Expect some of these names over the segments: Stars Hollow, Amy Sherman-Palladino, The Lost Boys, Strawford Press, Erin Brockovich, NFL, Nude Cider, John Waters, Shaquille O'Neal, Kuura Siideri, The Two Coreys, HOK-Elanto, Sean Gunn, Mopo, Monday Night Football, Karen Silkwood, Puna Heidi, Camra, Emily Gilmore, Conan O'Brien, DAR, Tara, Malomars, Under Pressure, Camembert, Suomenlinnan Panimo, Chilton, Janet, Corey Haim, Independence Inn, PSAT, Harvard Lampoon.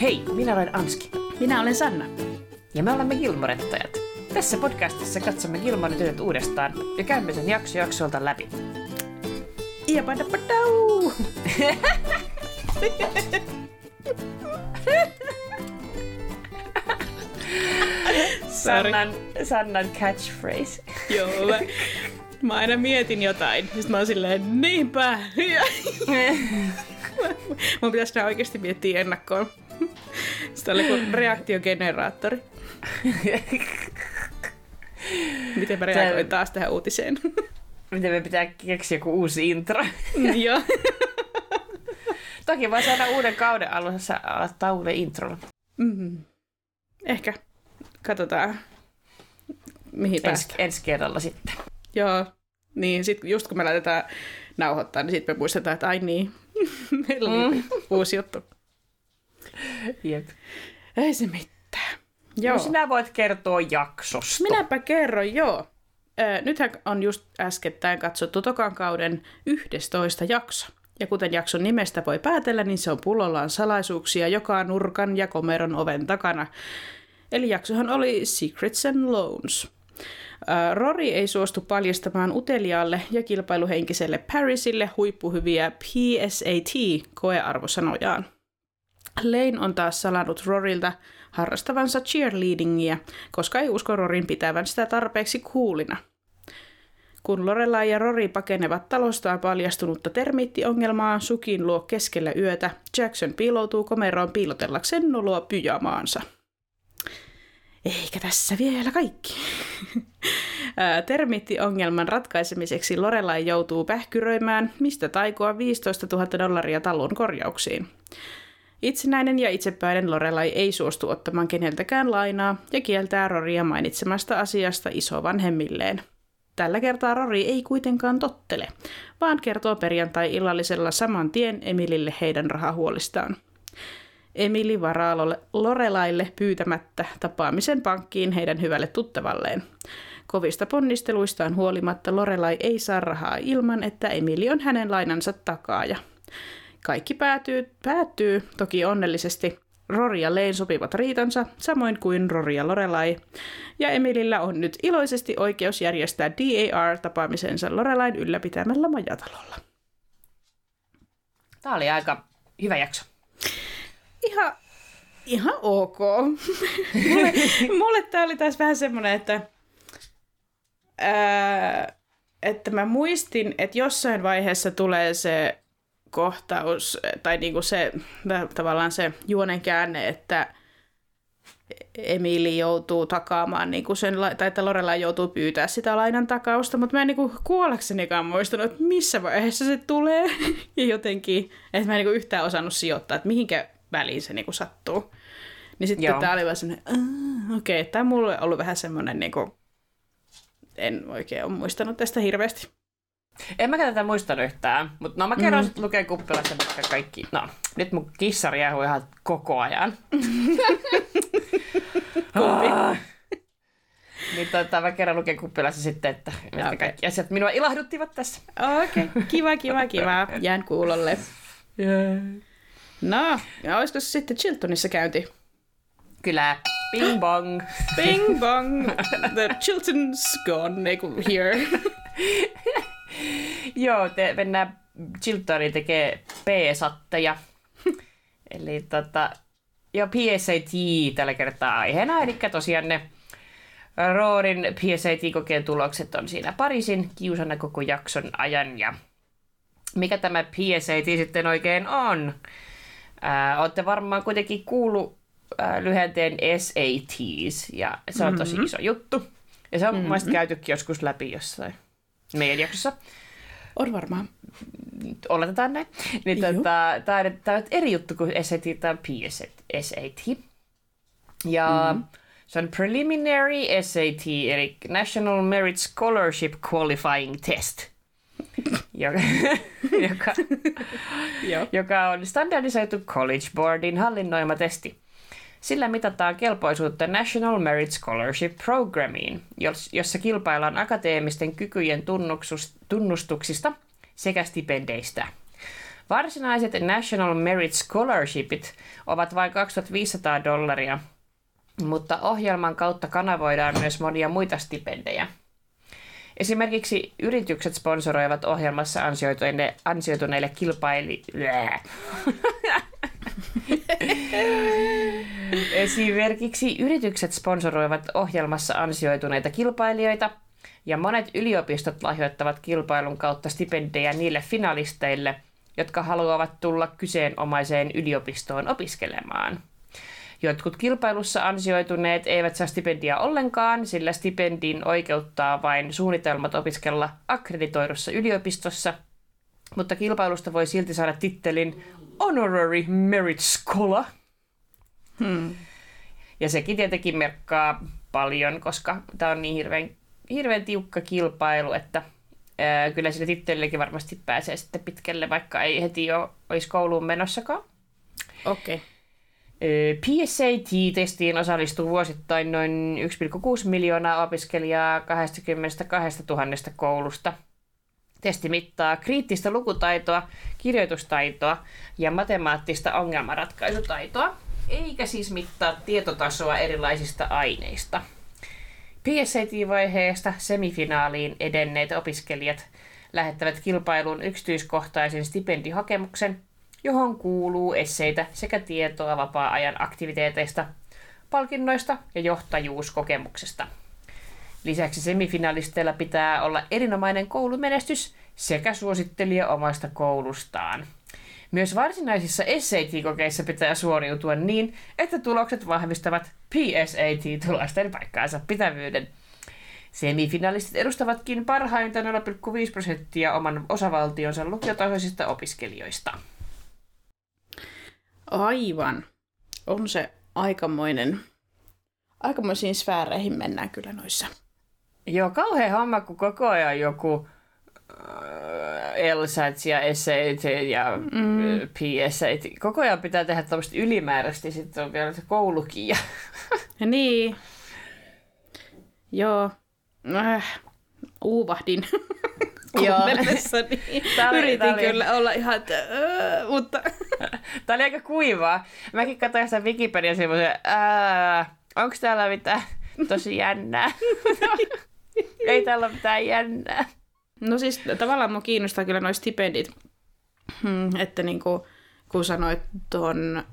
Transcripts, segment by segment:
Hei, minä olen Anski. Minä olen Sanna. Ja me olemme Gilmorettäjät. Tässä podcastissa katsomme Gilmoretyöt uudestaan ja käymme sen jakso jaksolta läpi. Iapadapadauu! Sannan catchphrase. Joo, mä aina mietin jotain. Sitten mä oon silleen, niinpä! Mun pitäisi nää oikeesti miettiä ennakkoon. Sitä oli kuin reaktiogeneraattori. Miten mä reagoin taas tähän uutiseen? Miten me pitää keksiä joku uusi intro? Joo. Toki voi saada uuden kauden alussa aloittaa uuden introlla. Mm-hmm. Ehkä. Katsotaan, mihin päästään. Ensi kerralla sitten. Joo. Niin, sit just kun me laitetaan nauhoittaa, niin sitten me muistetaan, että ai niin, meillä on uusi juttu. Jep. Ei se mitään. Joo. No sinä voit kertoa jaksosta. Minäpä kerron, joo. Nythän on just äskettäin katsottu tokan kauden 11 jakso. Ja kuten jakson nimestä voi päätellä, niin se on pullollaan salaisuuksia joka nurkan ja komeron oven takana. Eli jaksohan oli Secrets and Loans. Rory ei suostu paljastamaan uteliaalle ja kilpailuhenkiselle Parisille huippuhyviä PSAT-koearvosanojaan. Lane on taas salannut Rorilta harrastavansa cheerleadingia, koska ei usko Rorin pitävän sitä tarpeeksi coolina. Kun Lorelai ja Rory pakenevat talostaan paljastunutta termiittiongelmaa Sookien luo keskellä yötä, Jackson piiloutuu komeroon piilotellakseen noloa pyjamaansa. Eikä tässä vielä kaikki. Termiittiongelman ratkaisemiseksi Lorelai joutuu pähkyröimään, mistä taikoa $15,000 talon korjauksiin. Itsenäinen ja itsepäinen Lorelai ei suostu ottamaan keneltäkään lainaa ja kieltää Roria mainitsemasta asiasta isovanhemmilleen. Tällä kertaa Rory ei kuitenkaan tottele, vaan kertoo perjantai-illallisella saman tien Emilylle heidän rahahuolistaan. Emily varaa Lorelaille pyytämättä tapaamisen pankkiin heidän hyvälle tuttavalleen. Kovista ponnisteluistaan huolimatta Lorelai ei saa rahaa ilman, että Emily on hänen lainansa takaaja. Kaikki päättyy toki onnellisesti. Rory ja Lane sopivat riitansa, samoin kuin Rory ja Lorelai. Ja Emilyllä on nyt iloisesti oikeus järjestää DAR-tapaamisensa Lorelain ylläpitämällä majatalolla. Tämä oli aika hyvä jakso. Ihan ok. Mulle tämä oli taas vähän semmoinen, että mä muistin, että jossain vaiheessa tulee se kohtaus, tai niinku se, tavallaan se juonen käänne, että Emily joutuu takaamaan, niinku sen, tai että Lorelai joutuu pyytämään sitä lainan takausta, mutta mä en niinku kuollaksenikaan muistanut, että missä vaiheessa se tulee, ja jotenkin, että mä en niinku yhtään osannut sijoittaa, että mihinkä väliin se niinku sattuu. Niin sitten tää oli vaan semmoinen, okei, tää mulle on ollut vähän semmoinen, niinku, en oikein ole muistanut tästä hirveästi. En mä tätä muistanut yhtään, mutta no mä kerron sitten Luken kuppilassa vaikka kaikki. No, nyt mun kissa riehuu ihan koko ajan. Niin mä kerron Luken kuppilassa sitten, että kaikki asiat minua ilahduttivat tässä. Okei, kiva. Jään kuulolle. Yeah. No, ja olisiko se sitten Chiltonissa käynti? Kyllä. Bing bong. Bing bong. The Chilton's gone, ei kun here. Joo, mennään Chiltoniin tekee PSATteja. Eli PSAT tällä kertaa aiheena. Eli tosiaan ne Roorin PSAT-kokeen tulokset on siinä Pariisin kiusana koko jakson ajan. Ja mikä tämä PSAT sitten oikein on? Olette varmaan kuitenkin kuullut lyhenteen SATs, ja se on tosi iso juttu. Ja se on mun mielestä käytykin joskus läpi jossain meidän jaksossa. On varmaan. Oletetaan näin. Niin, tämä on eri juttu kuin SAT tai PSAT. Ja se on Preliminary SAT, eli National Merit Scholarship Qualifying Test. joka on standardisoitu College Boardin hallinnoima testi. Sillä mitataan kelpoisuutta National Merit Scholarship Programiin, jossa kilpaillaan akateemisten kykyjen tunnustuksista sekä stipendeistä. Varsinaiset National Merit Scholarshipit ovat vain $2,500, mutta ohjelman kautta kanavoidaan myös monia muita stipendejä. Esimerkiksi yritykset sponsoroivat ohjelmassa ansioituneille kilpailijoille. Esimerkiksi yritykset sponsoroivat ohjelmassa ansioituneita kilpailijoita, ja monet yliopistot lahjoittavat kilpailun kautta stipendejä niille finalisteille, jotka haluavat tulla kyseenomaiseen yliopistoon opiskelemaan. Jotkut kilpailussa ansioituneet eivät saa stipendiä ollenkaan, sillä stipendin oikeuttaa vain suunnitelmat opiskella akkreditoidussa yliopistossa, mutta kilpailusta voi silti saada tittelin Honorary Merit Scholar. Ja sekin tietenkin merkkaa paljon, koska tämä on niin hirveän tiukka kilpailu, että kyllä sillä tittelilläkin varmasti pääsee sitten pitkälle, vaikka ei heti olisi kouluun menossakaan. Okei. Okay. PSAT-testiin osallistuu vuosittain noin 1,6 miljoonaa opiskelijaa 22 000 koulusta. Testi mittaa kriittistä lukutaitoa, kirjoitustaitoa ja matemaattista ongelmanratkaisutaitoa, eikä siis mittaa tietotasoa erilaisista aineista. PSAT-vaiheesta semifinaaliin edenneet opiskelijat lähettävät kilpailuun yksityiskohtaisen stipendihakemuksen, johon kuuluu esseitä sekä tietoa vapaa-ajan aktiviteeteista, palkinnoista ja johtajuuskokemuksesta. Lisäksi semifinalisteilla pitää olla erinomainen koulumenestys sekä suosittelija omasta koulustaan. Myös varsinaisissa SAT-kokeissa pitää suoriutua niin, että tulokset vahvistavat PSAT-tulosten paikkaansa pitävyyden. Semifinalistit edustavatkin parhainta 0,5% oman osavaltionsa lukiotasoisista opiskelijoista. Aivan. On se aikamoinen. Aikamoisiin sfääreihin mennään kyllä noissa. Joo, kauhean homma, kun koko ajan joku LSAT ja SAT ja PSAT. Koko ajan pitää tehdä tämmöistä ylimääräistä, sitten on vielä koulukin. Ja niin. Joo. Uuvahdin. Kuunnellessa, niin yritin kyllä olla ihan, mutta... Tämä oli aika kuivaa. Mäkin katsoin jostain Wikipedian semmoisen, onko täällä mitään tosi jännää? Ei täällä mitään jännää. No siis tavallaan mua kiinnostaa kyllä noi stipendit. Että niin kun sanoit tuon...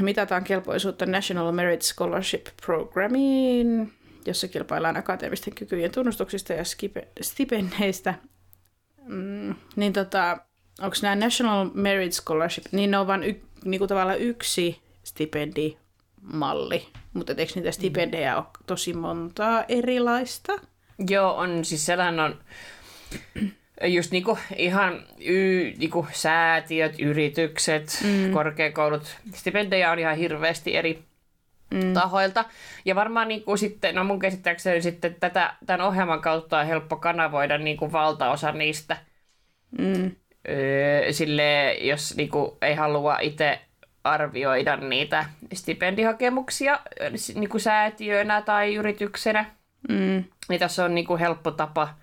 mitataan kelpoisuutta National Merit Scholarship Programiin, jossa kilpaillaan akateemisten kykyjen tunnustuksista ja stipendeistä, niin onko nämä National Merit Scholarship, niin ne on vain niinku tavallaan yksi stipendimalli, mutta eikö niitä stipendejä ole tosi montaa erilaista? Joo, on, siis sellainen on just niinku ihan niinku säätiöt, yritykset, korkeakoulut, stipendejä on ihan hirveästi eri tahoilta. Ja varmaan niin kuin sitten, no mun käsittääkseni sitten tämän ohjelman kautta on helppo kanavoida niin kuin valtaosa niistä. Sille jos niin kuin ei halua itse arvioida niitä stipendihakemuksia niin kuin säätiönä tai yrityksenä, niin tässä on niin kuin helppo tapa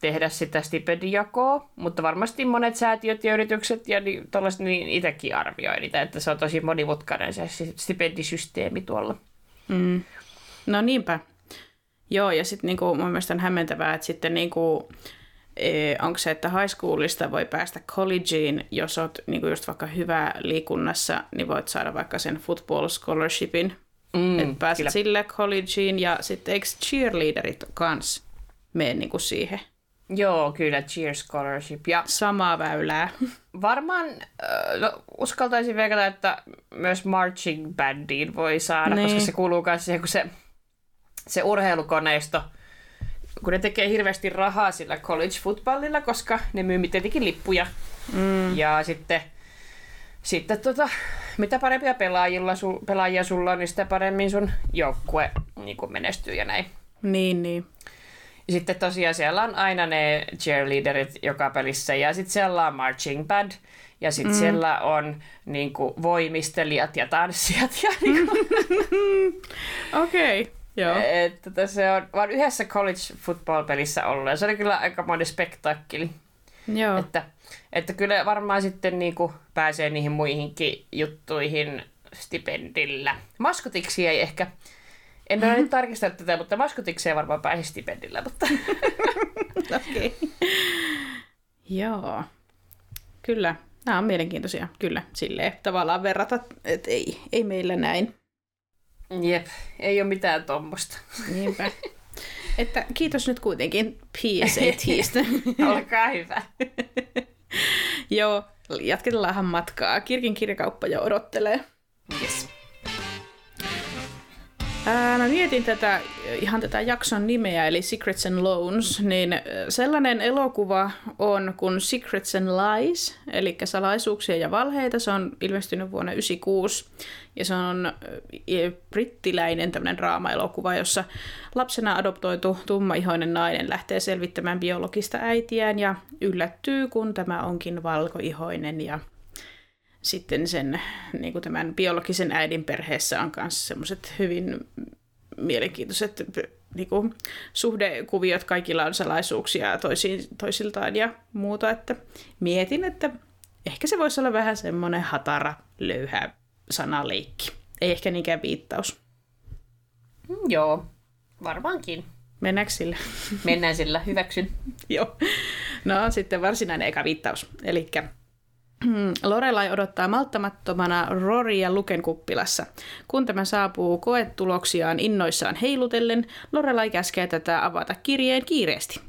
tehdä sitä stipendijakoa, mutta varmasti monet säätiöt ja yritykset ja tuollaiset niin itsekin arvioi niitä, että se on tosi monimutkainen se stipendisysteemi tuolla. No niinpä. Joo, ja sitten niinku, mun mielestä on hämmentävää, että sitten niinku, onko se, että high schoolista voi päästä collegeen, jos oot niinku, just vaikka hyvä liikunnassa, niin voit saada vaikka sen football scholarshipin, että pääset kyllä sillä collegeen, ja sitten eikö cheerleaderit kanssa mene niinku siihen? Joo, kyllä, cheer scholarship. Ja samaa väylää. Varmaan uskaltaisin veikata, että myös marching bandiin voi saada, niin, koska se kuuluu myös siihen, kun se urheilukoneisto, kun ne tekee hirveästi rahaa sillä college-futballilla, koska ne myy tietenkin lippuja. Ja sitten mitä parempia pelaajia sulla on, niin sitä paremmin sun joukkue niin kun menestyy ja näin. Niin. Sitten tosiaan siellä on aina ne cheerleaderit joka pelissä, ja sitten siellä on marching band, ja sitten siellä on niinku voimistelijat ja tanssijat. Ja niinku... Okei, joo. Se on vaan yhdessä college football pelissä ollut, ja se oli kyllä aika monen spektaakkeli. Joo. Että kyllä varmaan sitten niinku pääsee niihin muihinkin juttuihin stipendillä. Maskotiksi ei ehkä. En ole nyt tarkistanut tätä, mutta maskotikseen varmaan pääsi stipendillä. Mutta... Okei. Joo. Kyllä. Nämä on mielenkiintoisia. Kyllä. Silleen tavallaan verrata, että ei meillä näin. Jep. Ei ole mitään tuommoista. Niinpä. Että kiitos nyt kuitenkin PSATista. Olkaa hyvä. Joo. Jatketaanhan matkaa. Kirkin kirjakauppa jo odottelee. Yes. Mä mietin tätä jakson nimeä, eli Secrets and Loans, niin sellainen elokuva on kuin Secrets and Lies, eli salaisuuksia ja valheita. Se on ilmestynyt vuonna 1996, ja se on brittiläinen tämmöinen draama-elokuva, jossa lapsena adoptoitu tummaihoinen nainen lähtee selvittämään biologista äitiään ja yllättyy, kun tämä onkin valkoihoinen, ja sitten sen, niin kuin tämän biologisen äidin perheessä on myös semmoiset hyvin mielenkiintoiset niin kuin suhdekuviot. Kaikilla on salaisuuksia toisiltaan ja muuta. Että mietin, että ehkä se voisi olla vähän semmoinen hatara, löyhä sanaleikki. Ei ehkä niinkään viittaus. Joo, varmaankin. Mennäänkö sillä? Mennään sillä, hyväksyn. Joo. No sitten varsinainen eka viittaus. Elikkä... Lorelai odottaa malttamattomana Roria Luken kuppilassa. Kun tämä saapuu koetuloksiaan innoissaan heilutellen, Lorelai käskee tätä avata kirjeen kiireesti.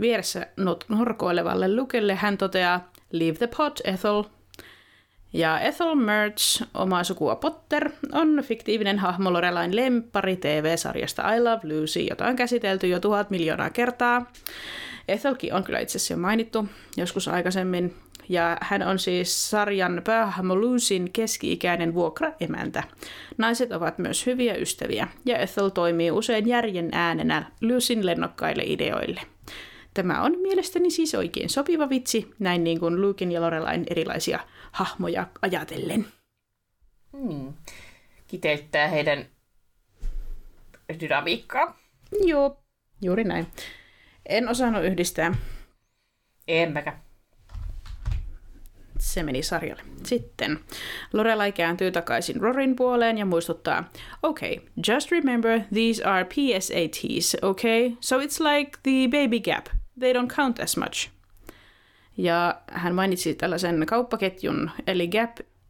Vieressä norkoilevalle Lukelle hän toteaa, "Leave the pot, Ethel." Ja Ethel Mertz, omaa sukua Potter, on fiktiivinen hahmo Lorelain lemppari TV-sarjasta I Love Lucy, jota on käsitelty jo 1,000,000,000 kertaa. Ethelkin on kyllä itse asiassa jo mainittu joskus aikaisemmin. Ja hän on siis sarjan päähahmo Lucyn keski-ikäinen vuokraemäntä. Naiset ovat myös hyviä ystäviä, ja Ethel toimii usein järjen äänenä Lucyn lennokkaille ideoille. Tämä on mielestäni siis oikein sopiva vitsi, näin niin kuin Luken ja Lorelain erilaisia hahmoja ajatellen. Kiteyttää heidän dynamiikkaa. Joo, juuri näin. En osannut yhdistää. En mäkään. Se meni sarjalle. Sitten Lorelai kääntyy takaisin Rorin puoleen ja muistuttaa, "Okay, just remember these are PSATs, okay? So it's like the baby gap. They don't count as much." Ja hän mainitsi tällaisen kauppaketjun, eli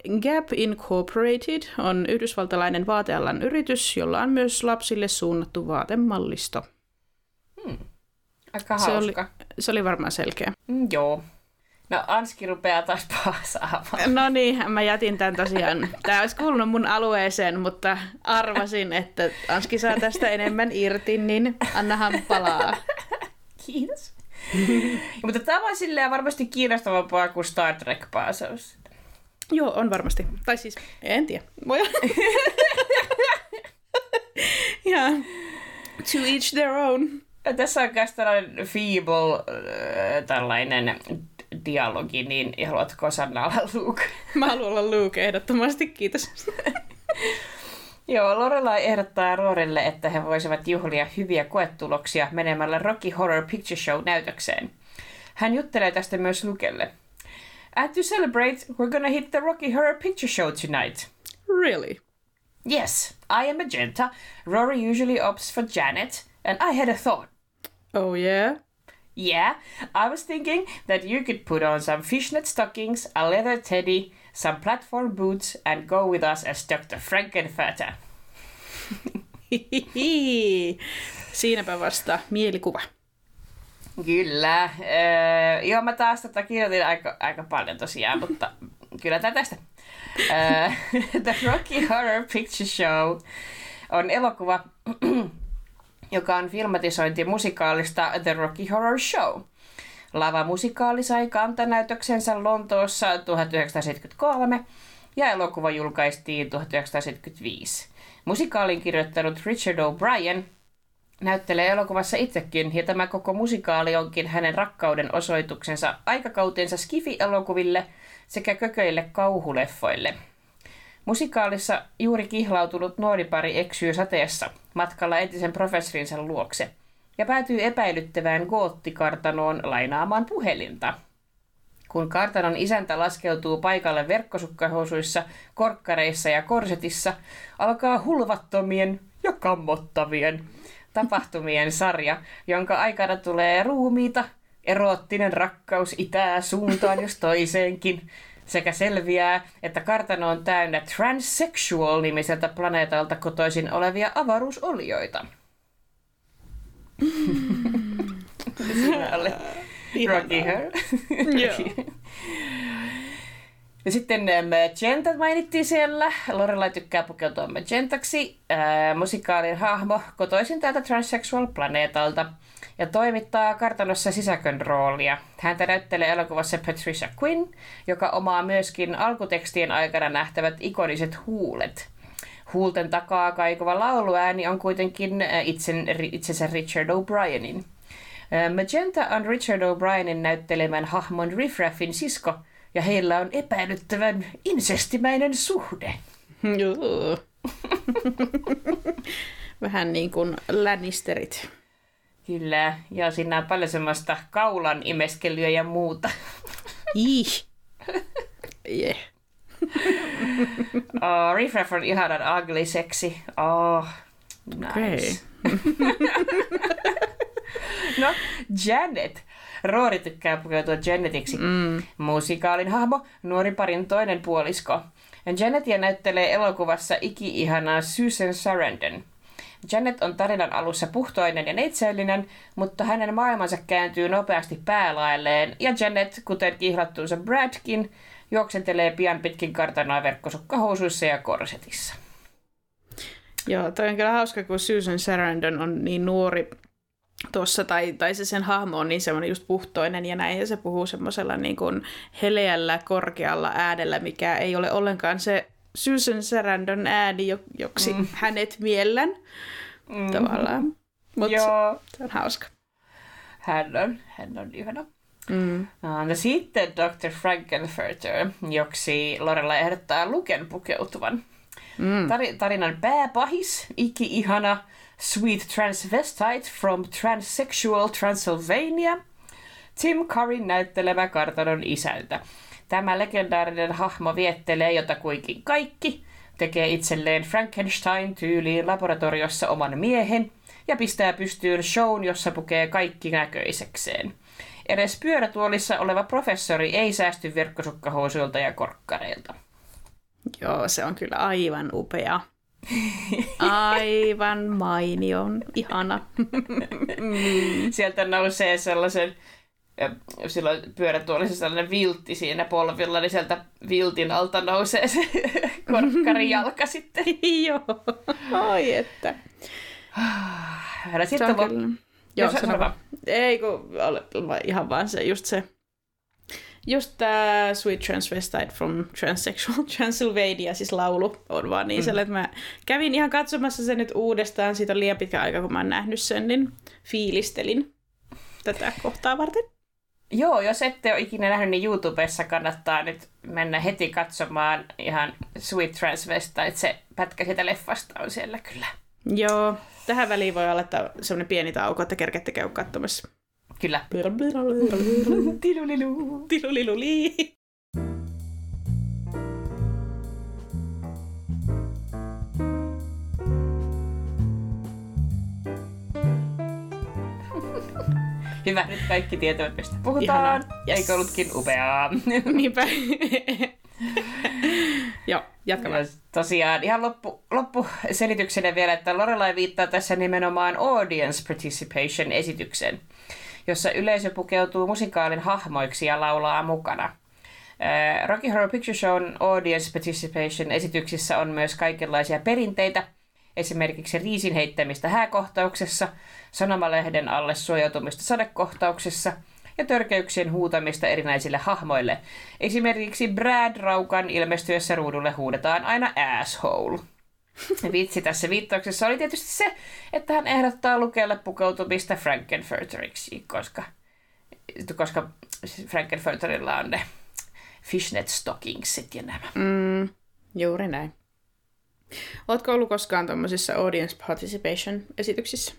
Gap Incorporated on yhdysvaltalainen vaatealan yritys, jolla on myös lapsille suunnattu vaatemallisto. Aika hauska. Se oli varmaan selkeä. Joo. No, Anski rupeaa taas paasaamaan. No niin, mä jätin tämän tosiaan. Tämä olisi kuulunut mun alueeseen, mutta arvasin, että Anski saa tästä enemmän irti, niin annahan palaa. Kiitos. Mutta tämä on silleen varmasti kiinnostavampaa kuin Star Trek-paasaus. Joo, on varmasti. Tai siis, en tiedä. Voi yeah. To each their own. Tässä on myös tällainen feeble, tällainen... dialogi, niin haluatko Sanna olla Luke? Mä haluan olla Luke, ehdottomasti, kiitos. Joo, Lorelai ehdottaa Rorille, että he voisivat juhlia hyviä koetuloksia menemällä Rocky Horror Picture Show -näytökseen. Hän juttelee tästä myös Lukelle. "And to celebrate, we're gonna hit the Rocky Horror Picture Show tonight." "Really?" "Yes, I am Magenta. Rory usually opts for Janet, and I had a thought." "Oh yeah?" "Yeah, I was thinking that you could put on some fishnet stockings, a leather teddy, some platform boots, and go with us as Dr. Frank-N-Furter." Siinäpä vasta mielikuva. Kyllä. Joo, mä taas tätä kirjoitin aika paljon tosiaan, mutta kyllä tästä. The Rocky Horror Picture Show on elokuva... joka on filmatisointi musikaalista The Rocky Horror Show. Lavamusikaali sai kantanäytöksensä Lontoossa 1973 ja elokuva julkaistiin 1975. Musikaalin kirjoittanut Richard O'Brien näyttelee elokuvassa itsekin, ja tämä koko musikaali onkin hänen rakkauden osoituksensa aikakautensa skifi-elokuville sekä kököille kauhuleffoille. Musikaalissa juuri kihlautunut nuoripari eksyy sateessa matkalla entisen professorinsa luokse ja päätyy epäilyttävään goottikartanoon lainaamaan puhelinta. kun kartanon isäntä laskeutuu paikalle verkkosukkahousuissa, korkkareissa ja korsetissa, alkaa hulvattomien ja kammottavien tapahtumien sarja, jonka aikana tulee ruumiita, eroottinen rakkaus itää suuntaan jos toiseenkin, sekä selviää, että kartano on täynnä transsexual-nimiseltä planeetalta kotoisin olevia avaruusolioita. Sinä olet Rocky Horror. Ja sitten Magenta mainittiin siellä. Lorelai tykkää pukeutua magentaksi. Musikaalin hahmo kotoisin täältä transsexual-planeetalta ja toimittaa kartanossa sisäkön roolia. Häntä näyttelee elokuvassa Patricia Quinn, joka omaa myöskin alkutekstien aikana nähtävät ikoniset huulet. Huulten takaa kaikuva lauluääni on kuitenkin itsensä Richard O'Brienin. Magenta on Richard O'Brienin näyttelemän hahmon Riff Raffin sisko, ja heillä on epäilyttävän insestimäinen suhde. Joo. Vähän niin kuin Lannisterit. Kyllä, ja siinä on paljon semmoista kaulan imeskelyä ja muuta. Iih. Yeah. Oh, Riff Raff on ihanan ugly seksi. Oh, nice. Okay. No, Janet. Rory tykkää pukeutua Janetiksi. Musikaalin hahmo, nuori parin toinen puolisko. Janetia näyttelee elokuvassa iki-ihanaa Susan Sarandon. Janet on tarinan alussa puhtoinen ja neitsellinen, mutta hänen maailmansa kääntyy nopeasti päälaelleen, ja Janet, kuten kihlattuunsa Bradkin, juoksentelee pian pitkin kartanoa verkkosukkahousuissa ja korsetissa. Joo, toi on kyllä hauska, kun Susan Sarandon on niin nuori tuossa, tai se sen hahmo on niin semmoinen just puhtoinen ja näin, ja se puhuu semmoisella niin kuin heleällä, korkealla äänellä, mikä ei ole ollenkaan se Susan Sarandon ääni, joksi hänet miellän tavallaan. Mutta se on hauska. Hän on ihana. Ja sitten Dr. Frank-N-Furter, joksi Lorelai ehdottaa Luken pukeutuvan. Tarinan pääpahis, iki-ihana Sweet Transvestite from Transsexual Transylvania, Tim Curryn näyttelemä kartanon isältä. Tämä legendaarinen hahmo viettelee jotakuinkin kaikki, tekee itselleen Frankenstein-tyyliin laboratoriossa oman miehen ja pistää pystyyn shown, jossa pukee kaikki näköisekseen. Edes pyörätuolissa oleva professori ei säästy verkkosukkahousuilta ja korkkareilta. Joo, se on kyllä aivan upea. Aivan mainion. Ihana. Sieltä nousee sellaisen, silloin pyörätuolissa sellainen viltti siinä polvilla, niin sieltä viltin alta nousee se korkkarijalka sitten. Joo. Ai että. Sitten joo, sanova. Ei kun ihan vaan se, just se. Just tämä Sweet Transvestite from Transsexual Transylvania, siis laulu, on vaan niin sellainen, että mä kävin ihan katsomassa sen nyt uudestaan, siitä on liian pitkä aika, kun mä oon nähnyt sen, niin fiilistelin tätä kohtaa varten. Joo, jos ette ole ikinä nähnyt, niin YouTubessa kannattaa nyt mennä heti katsomaan ihan Sweet Transvestite, että se pätkä sitä leffasta on siellä kyllä. Joo, tähän väliin voi laittaa semmoinen pieni tauko, että kerkette käy katsomassa. Kyllä. Tilulilu. Tiluliluli. Hyvä, nyt kaikki tietävät, mistä puhutaan. Yes. Eikö ollutkin upeaa? Niinpä. Joo, jatkamme. Tosiaan ihan loppuselityksenä vielä, että Lorelai viittaa tässä nimenomaan audience participation -esitykseen, jossa yleisö pukeutuu musikaalin hahmoiksi ja laulaa mukana. Rocky Horror Picture Shown audience participation -esityksissä on myös kaikenlaisia perinteitä, esimerkiksi riisin heittämistä hääkohtauksessa, sanomalehden alle suojautumista sadekohtauksessa ja törkeyksien huutamista erinäisille hahmoille. Esimerkiksi Brad Raukan ilmestyessä ruudulle huudetaan aina asshole. Vitsi tässä viittauksessa oli tietysti se, että hän ehdottaa Lukelle pukeutumista Frank-N-Furteriksi, koska Frank-N-Furterilla on ne fishnet stockingsit ja nämä. Juuri näin. Ootko ollut koskaan tuommoisissa audience participation-esityksissä?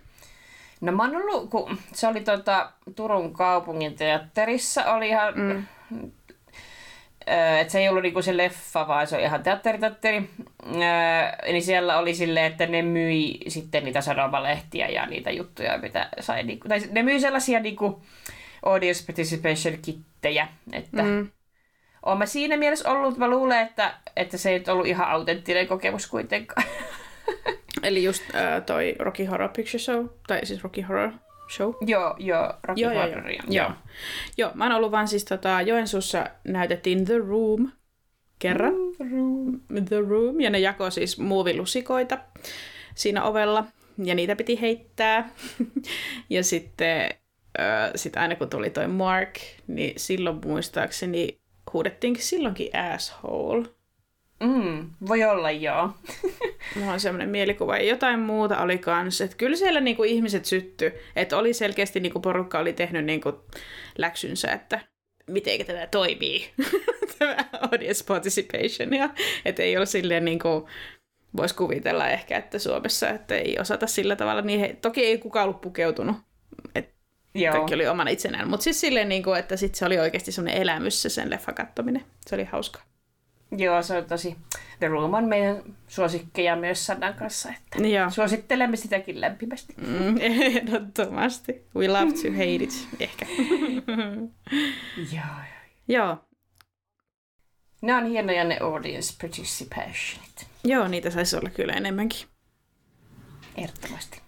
No mä oon ollut, kun se oli Turun kaupungin teatterissa, oli ihan Että se ei ollut niinku se leffa, vaan se on ihan teatteritatteri. Niin siellä oli silleen, että ne myi sitten niitä sanomalehtiä ja niitä juttuja, mitä sai. Niinku, tai ne myi sellaisia niinku audience participation kittejä. Että olen mä siinä mielessä ollut, mä luulen, että se ei ollut ihan autenttinen kokemus kuitenkaan. Eli just toi Rocky Horror Picture Show, tai siis Rocky Horror Show. Joo, Rocky Horror. Joo, mä oon ollut vaan siis Joensuussa näytettiin The Room kerran. The Room. Ja ne jakoi siis muovilusikoita siinä ovella, ja niitä piti heittää. Ja sitten sit aina kun tuli toi Mark, niin silloin muistaakseni huudettiinkin silloinkin asshole. Voi olla, joo. Mulla on semmoinen mielikuva. Ja jotain muuta oli kans. Että kyllä siellä niinku ihmiset syttyi. Että oli selkeästi niinku porukka oli tehnyt niinku läksynsä, että miten tämä toimii. Tämä audience participation. Että ei ole silleen niinku, voisi kuvitella ehkä, että Suomessa että ei osata sillä tavalla. Niin toki ei kukaan ollut pukeutunut. Kaikki oli omana itsenään. Mutta siis silleen, niinku, että sit se oli oikeasti semmoinen elämys se sen leffan kattominen. Se oli hauskaa. Joo, se on tosi. The Room on meidän suosikkeja myös Sannan kanssa, että joo. Suosittelemme sitäkin lämpimästi. Ehdottomasti. We love to hate it, ehkä. Joo. Ne on hienoja ne audience participationit. Joo, niitä saisi olla kyllä enemmänkin. Ehdottomasti.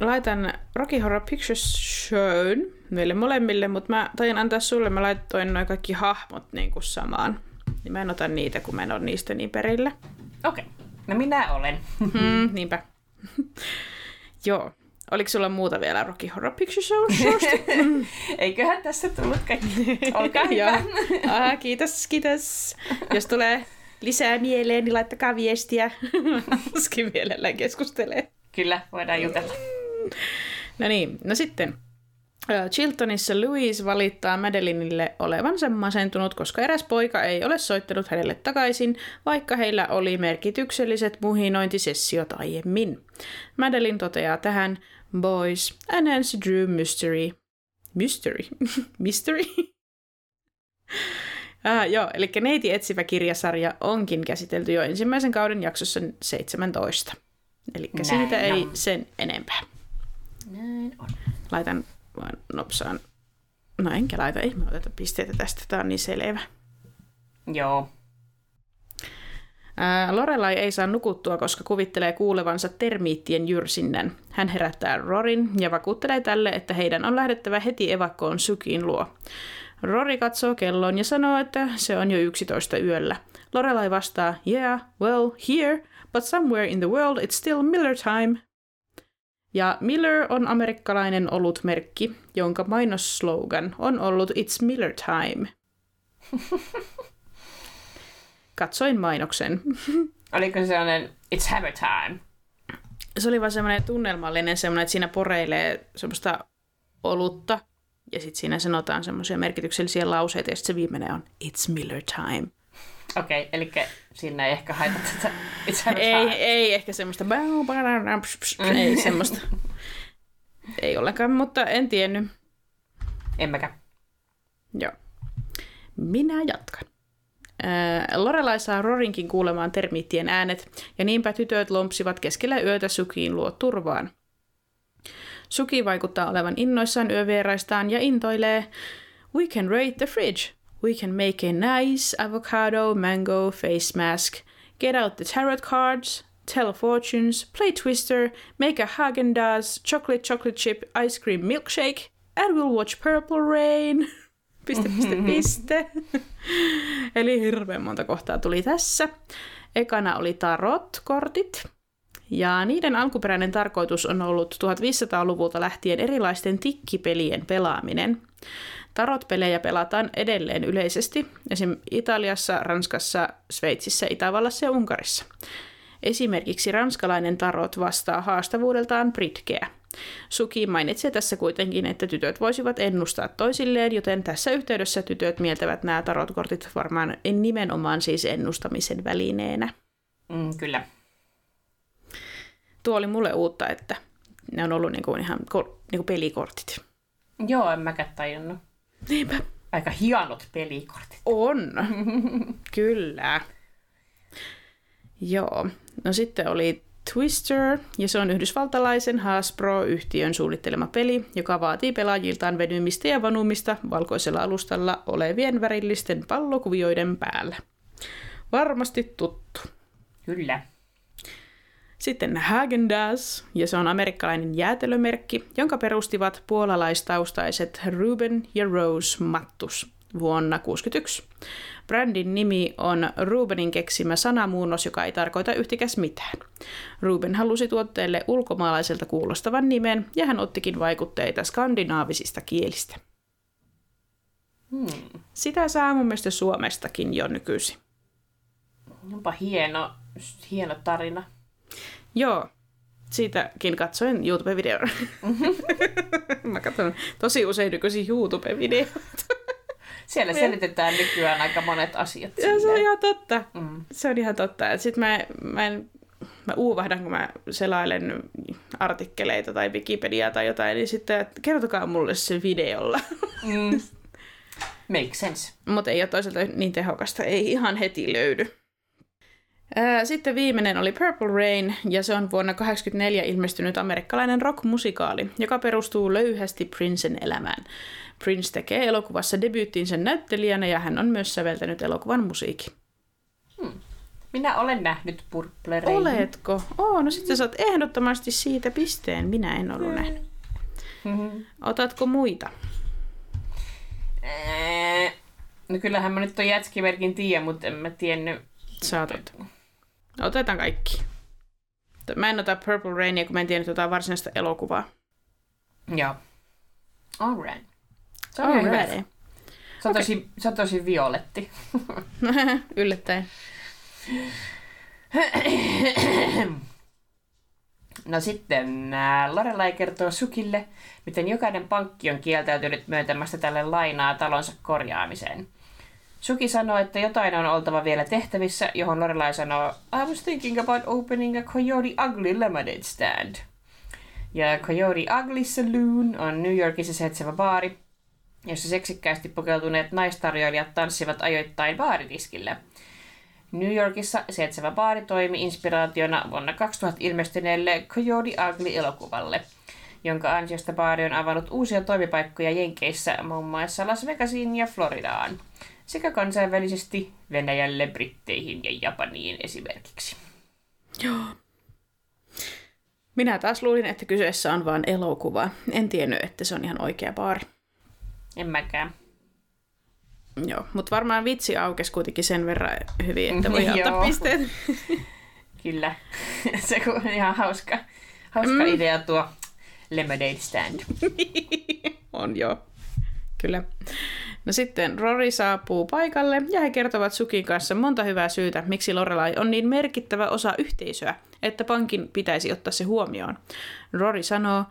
Laitan Rocky Horror Picture Shown meille molemmille, mutta mä tajan antaa sulle, mä laitoin noin kaikki hahmot niin kuin samaan. Niin mä en ota niitä, kun mä en ole niistä niin perillä. Okei. No minä olen. Niinpä. Joo. Oliko sulla muuta vielä Rocky Horror Picture Showsta? Eiköhän tässä tullut kaikki. Olkaa hyvä. Aha, kiitos. Jos tulee lisää mieleen, niin laittakaa viestiä. Tuskin mielellään keskustelee. Kyllä, voidaan jutella. No niin, no sitten. Chiltonissa Louise valittaa Madeleinille olevansa masentunut, koska eräs poika ei ole soittanut hänelle takaisin, vaikka heillä oli merkitykselliset muhinointisessiot aiemmin. Madeleine toteaa tähän, boys, and hence drew mystery. Joo, eli Neiti etsivä kirjasarja onkin käsitelty jo ensimmäisen kauden jaksossa 17. Eli siitä ei sen enempää. Näin on. Laitan vaan nopsaan. No enkä laita, ei mä oteta pisteitä tästä, tää on niin selvä. Joo. Lorelai ei saa nukuttua, koska kuvittelee kuulevansa termiittien jyrsinnän. Hän herättää Rorin ja vakuuttelee tälle, että heidän on lähdettävä heti evakkoon Sookien luo. Rory katsoo kelloon ja sanoo, että se on jo 11 yöllä. Lorelai vastaa, yeah, well, here, but somewhere in the world it's still Miller time. Ja Miller on amerikkalainen olutmerkki, jonka mainosslogan on ollut It's Miller Time. Katsoin mainoksen. Oliko se sellainen It's Hammer Time? Se oli vaan semmoinen tunnelmallinen, semmoinen, että siinä poreilee semmoista olutta, ja sitten siinä sanotaan semmoisia merkityksellisiä lauseita, ja sitten se viimeinen on It's Miller Time. Okei, eli siinä ei ehkä haeta tätä. Ei ehkä semmoista. Ei semmoista. Ei ollenkaan, mutta en tiennyt. En mäkään. Joo. Minä jatkan. Lorelai saa Rorinkin kuulemaan termiittien äänet, ja niinpä tytöt lompsivat keskellä yötä Sookien luo turvaan. Sookie vaikuttaa olevan innoissaan yövieraistaan ja intoilee, we can raid the fridge. We can make a nice avocado, mango, face mask. Get out the tarot cards, tell fortunes, play Twister, make a Häagen-Dazs, chocolate chip, ice cream milkshake, and we'll watch Purple Rain. .. Eli hirveän monta kohtaa tuli tässä. Ekana oli tarot-kortit. Ja niiden alkuperäinen tarkoitus on ollut 1500-luvulta lähtien erilaisten tikkipelien pelaaminen. Tarot-pelejä pelataan edelleen yleisesti, esim. Italiassa, Ranskassa, Sveitsissä, Itävallassa ja Unkarissa. Esimerkiksi ranskalainen tarot vastaa haastavuudeltaan britkeä. Sookie mainitsee tässä kuitenkin, että tytöt voisivat ennustaa toisilleen, joten tässä yhteydessä tytöt mieltävät nämä tarotkortit varmaan nimenomaan siis ennustamisen välineenä. Kyllä. Tuo oli mulle uutta, että ne on ollut niinku ihan niinku pelikortit. Joo, en mäkään tajunnut. Niinpä. aika hienot pelikortit. On, kyllä. Joo, no sitten oli Twister, ja se on yhdysvaltalaisen Hasbro-yhtiön suunnittelema peli, joka vaatii pelaajiltaan venymistä ja vanumista valkoisella alustalla olevien värillisten pallokuvioiden päällä. Varmasti tuttu. Kyllä. Sitten Häagen-Dazs, ja se on amerikkalainen jäätelömerkki, jonka perustivat puolalaistaustaiset Ruben ja Rose Mattus vuonna 1961. Brändin nimi on Rubenin keksimä sanamuunnos, joka ei tarkoita yhtikäs mitään. Ruben halusi tuotteelle ulkomaalaiselta kuulostavan nimen, ja hän ottikin vaikutteita skandinaavisista kielistä. Sitä saa mun mielestä Suomestakin jo nykyisin. Onpa hieno tarina. Joo, siitäkin katsoin YouTube-videon. Mä katson tosi usein nykyisin YouTube-videoita. Siellä selitetään nykyään aika monet asiat. Ja se on ihan totta. Se on ihan totta. Sitten mä uuvahdan, kun mä selailen artikkeleita tai Wikipediaa tai jotain, niin sitten kertokaa mulle se videolla. Make sense. Mutta ei ole toisaalta niin tehokasta. Ei ihan heti löydy. Sitten viimeinen oli Purple Rain, ja se on vuonna 1984 ilmestynyt amerikkalainen rockmusikaali, joka perustuu löyhästi Princen elämään. Prince tekee elokuvassa debyyttinsä näyttelijänä, ja hän on myös säveltänyt elokuvan musiikin. Minä olen nähnyt Purple Rainin. Oletko? No sitten saat ehdottomasti siitä pisteen. Minä en ollut nähnyt. Otatko muita? No kyllähän mä nyt on jätskimerkin tiedä, mutta en mä tiennyt. Saatat. Otetaan kaikki. Mä en ota Purple Rainia, kun mä en tiennyt jotain varsinaista elokuvaa. Joo. All right. Se on hyvä. Se on tosi violetti. Yllättäen. No sitten Lorelai kertoo Sookille, miten jokainen pankki on kieltäytynyt myöntämästä tälle lainaa talonsa korjaamiseen. Sookie sanoo, että jotain on oltava vielä tehtävissä, johon Lorelai sanoo, I was thinking about opening a Coyote Ugly lemonade stand. Ja Coyote Ugly Saloon on New Yorkissa sijaitseva baari, jossa seksikkäästi pukeutuneet naistarjoilijat tanssivat ajoittain baaritiskillä. New Yorkissa sijaitseva baari toimi inspiraationa vuonna 2000 ilmestyneelle Coyote Ugly-elokuvalle, jonka ansiosta baari on avannut uusia toimipaikkoja Jenkeissä, muun muassa Las Vegasiin ja Floridaan, sekä kansainvälisesti Venäjälle, Britteihin ja Japaniin esimerkiksi. Joo. Minä taas luulin, että kyseessä on vain elokuva. En tiennyt, että se on ihan oikea baari. En mäkään. Joo, mutta varmaan vitsi aukesi kuitenkin sen verran hyvin, että voi ottaa pisteet. Kyllä, se on ihan hauska idea tuo lemonade stand. On joo, kyllä. No sitten Rory saapuu paikalle ja he kertovat Sookin kanssa monta hyvää syytä, miksi Lorelai on niin merkittävä osa yhteisöä, että pankin pitäisi ottaa se huomioon. Rory sanoo,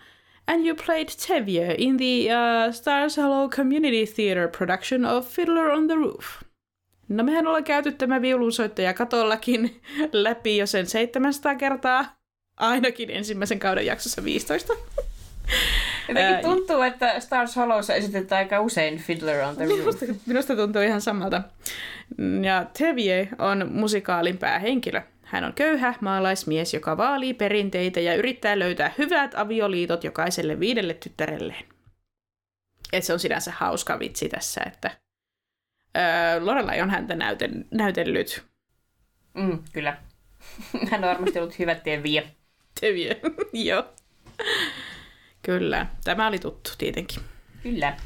and you played Tevye in the Stars Hollow Community Theater production of Fiddler on the Roof. No mehän ollaan käyty tämä viulunsoittaja katollakin läpi jo sen 700 kertaa, ainakin ensimmäisen kauden jaksossa 15. Jotenkin tuntuu, että Stars Hollowssa esitetään aika usein Fiddler on the Roof. Minusta tuntuu ihan samalta. Ja Tevye on musikaalin päähenkilö. Hän on köyhä maalaismies, joka vaalii perinteitä ja yrittää löytää hyvät avioliitot jokaiselle 5 tyttärelleen. Et se on sinänsä hauska vitsi tässä, että Lorelai on häntä näytellyt. Kyllä. Hän on varmasti ollut hyvä Tevye. Tevye, joo. Kyllä. Tämä oli tuttu tietenkin. Kyllä.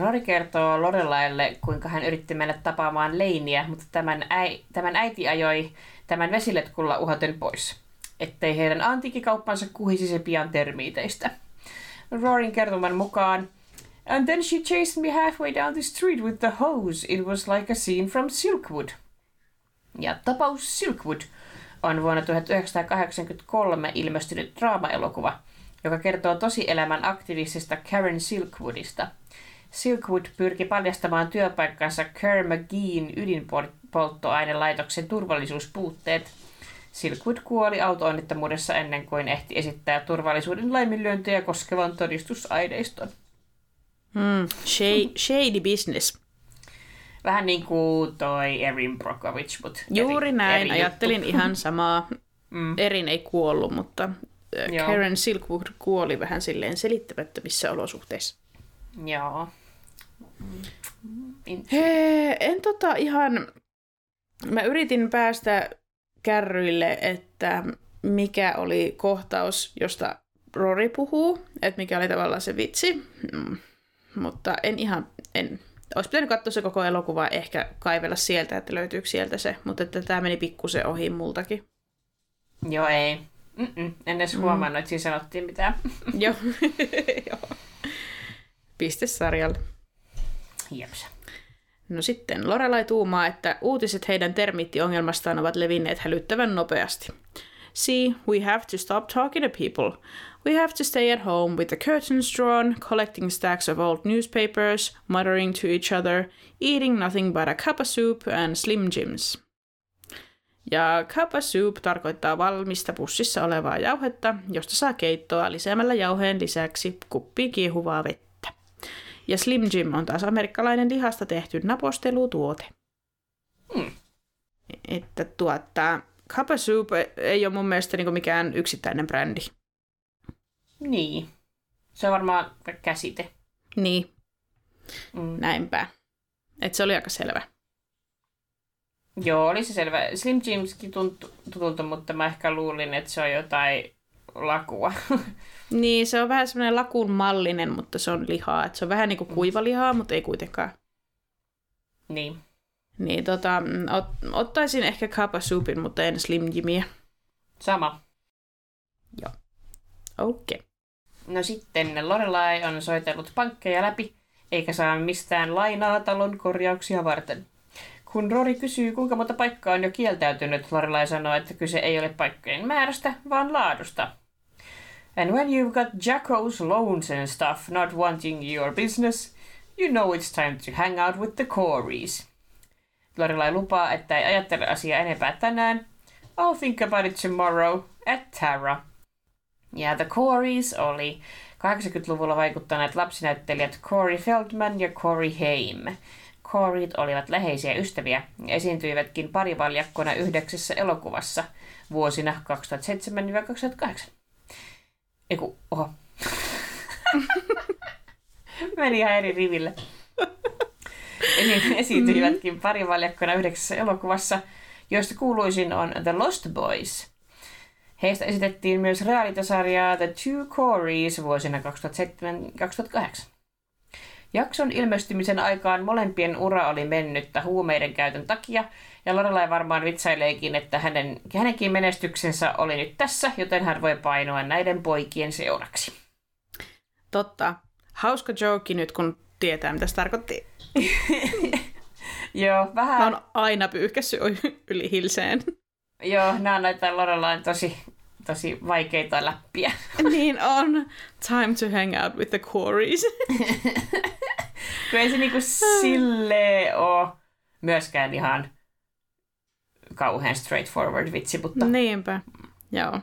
Rory kertoo Lorelaille, kuinka hän yritti mennä tapaamaan Laneä, mutta tämän äiti ajoi tämän vesiletkulla uhaten pois, ettei heidän antiikkikauppansa kuhisi se pian termiiteistä. Roryn kertoman mukaan, and then she chased me halfway down the street with the hose. It was like a scene from Silkwood. Ja tapaus Silkwood on vuonna 1983 ilmestynyt draama-elokuva, joka kertoo tosielämän aktivistista Karen Silkwoodista. Silkwood pyrki paljastamaan työpaikkansa Kerr McGeein ydinpolttoainelaitoksen turvallisuuspuutteet. Silkwood kuoli auto-onnettomuudessa ennen kuin ehti esittää turvallisuuden laiminlyöntöjä koskevan todistusaineiston. Shady business. Vähän niin kuin toi Erin Brockovich, mutta... Juuri näin, ajattelin ihan samaa. Erin ei kuollut, mutta Karen Silkwood kuoli vähän silleen selittämättömissä olosuhteissa. Joo. En ihan... Mä yritin päästä kärryille, että mikä oli kohtaus, josta Rory puhuu, että mikä oli tavallaan se vitsi, mutta en. Olisi pitänyt katsoa se koko elokuva, ehkä kaivella sieltä, että löytyykö sieltä se, mutta että tämä meni pikkusen ohi multakin. Joo, ei. En edes huomannut, että siinä sanottiin mitään. Joo. Piste sarjalle. Jepsä. No sitten Lorelai tuumaa, että uutiset heidän termiittiongelmastaan ovat levinneet hälyttävän nopeasti. See, we have to stop talking to people. We have to stay at home with the curtains drawn, collecting stacks of old newspapers, muttering to each other, eating nothing but a cup of soup and Slim Jims. Ja cup of soup tarkoittaa valmista pussissa olevaa jauhetta, josta saa keittoa lisäämällä jauheen lisäksi kuppiin kiehuvaa vettä. Ja Slim Jim on taas amerikkalainen lihasta tehty napostelutuote. Että Cup of Soup ei ole mun mielestä niinku mikään yksittäinen brändi. Niin. Se on varmaan käsite. Niin. Näinpä. Et se oli aika selvä. Joo, oli se selvä. Slim Jimskin tutultu, mutta mä ehkä luulin, että se on jotain lakua. Niin, se on vähän semmoinen lakun mallinen, mutta se on lihaa. Et se on vähän niinku kuivalihaa, mutta ei kuitenkaan. Niin. Niin ottaisin ehkä Cup of Soupin, mutta en Slim Jimiä. Sama. Joo. Okei. Okay. No sitten Lorelai on soitellut pankkeja läpi, eikä saa mistään lainaa talon korjauksia varten. Kun Rory kysyy, kuinka monta paikkaa on jo kieltäytynyt, Lorelai sanoo, että kyse ei ole paikkojen määrästä, vaan laadusta. And when you've got Jacko's loans and stuff not wanting your business, you know it's time to hang out with the Coreys. Lorelai lupaa, että ei ajattele asiaa enempää tänään. I'll think about it tomorrow at Tara. Ja The Coreys oli 80-luvulla vaikuttaneet lapsinäyttelijät Corey Feldman ja Corey Haim. Coreyt olivat läheisiä ystäviä ja esiintyivätkin parivaljakkona 9 elokuvassa vuosina 2007-2008. Meni ihan eri riville. Esiintyivätkin parivaljakkona 9 elokuvassa, joista kuuluisin on The Lost Boys. Heistä esitettiin myös reaalitasarjaa The Two Coreys vuosina 2007-2008. Jakson ilmestymisen aikaan molempien ura oli mennyttä huumeiden käytön takia, ja Lorelai varmaan vitsaileekin, että hänenkin menestyksensä oli nyt tässä, joten hän voi painoa näiden poikien seuraksi. Totta. Hauska joke nyt, kun tietää, mitä se tarkoitti. Joo, vähän... Mä oon aina pyyhkässyt yli hilseen. Joo, nää on näitä Lorelain tosi vaikeita läppiä. Niin on. Time to hang out with the Coreys. Kyllä ei se niinku silleen oo myöskään ihan kauhean straightforward vitsi, mutta... Niinpä, joo.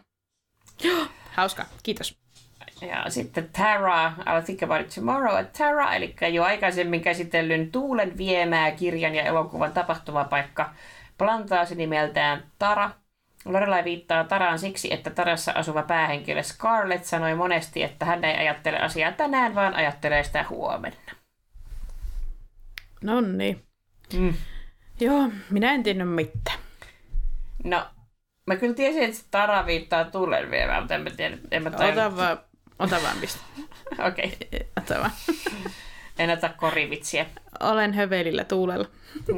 Hauska, kiitos. Ja sitten Tara, I'll think about it tomorrow at Tara, eli jo aikaisemmin käsitellyn Tuulen viemää kirjan ja elokuvan tapahtumapaikka plantaasi nimeltään Tara. Lorelai viittaa Taraan siksi, että Tarassa asuva päähenkilö Scarlett sanoi monesti, että hän ei ajattele asiaa tänään, vaan ajattelee sitä huomenna. Nonni. Joo, minä en tiennyt mitään. No, mä kyllä tiesin, että Tara viittaa Tuulen viemää, mutta en mä Ota vaan pistä. Okei. Okay. Ota vaan. En ota korivitsiä. Olen hövelillä tuulella.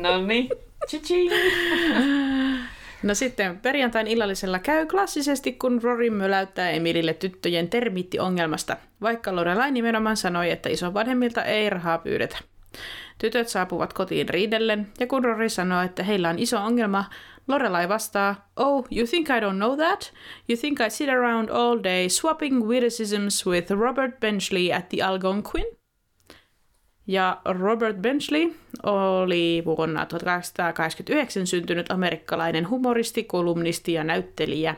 Noniin. Tsi-tsi. No sitten perjantain illallisella käy klassisesti, kun Rory möläyttää Emilille tyttöjen termiittiongelmasta, vaikka Lorelai nimenomaan sanoi, että isovanhemmilta ei rahaa pyydetä. Tytöt saapuvat kotiin riidellen, ja kun Rory sanoo, että heillä on iso ongelma, Lorelai vastaa, "Oh, you think I don't know that? You think I sit around all day swapping witticisms with Robert Benchley at the Algonquin?" Ja Robert Benchley oli vuonna 1889 syntynyt amerikkalainen humoristi, kolumnisti ja näyttelijä,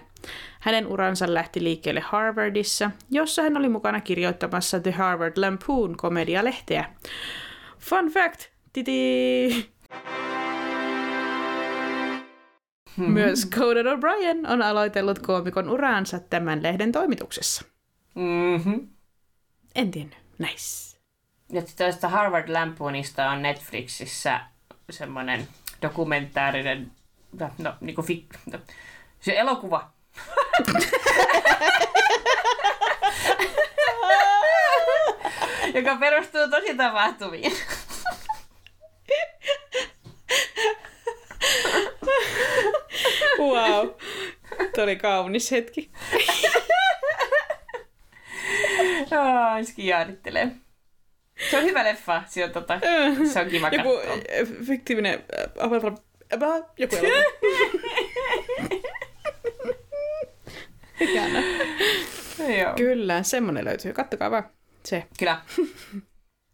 Hänen uransa lähti liikkeelle Harvardissa, jossa hän oli mukana kirjoittamassa The Harvard Lampoon -komedialehteä. Fun fact! Titi! Myös Conan O'Brien on aloitellut koomikon uraansa tämän lehden toimituksessa. Mm-hmm. En tiennyt. Nice. Ja tästä Harvard Lampoonista on Netflixissä semmoinen dokumentaarinen, no niinku se elokuva. Joka perustuu tosi tapahtumiin. Wow. Tuo oli kaunis hetki. Ensikin jaarittelee. Se on hyvä leffa. Se on, se on kiva katsoa. Joku fiktiivinen... Joku elokuva. Kyllä, semmonen löytyy. Kattokaa vaan se. Kyllä.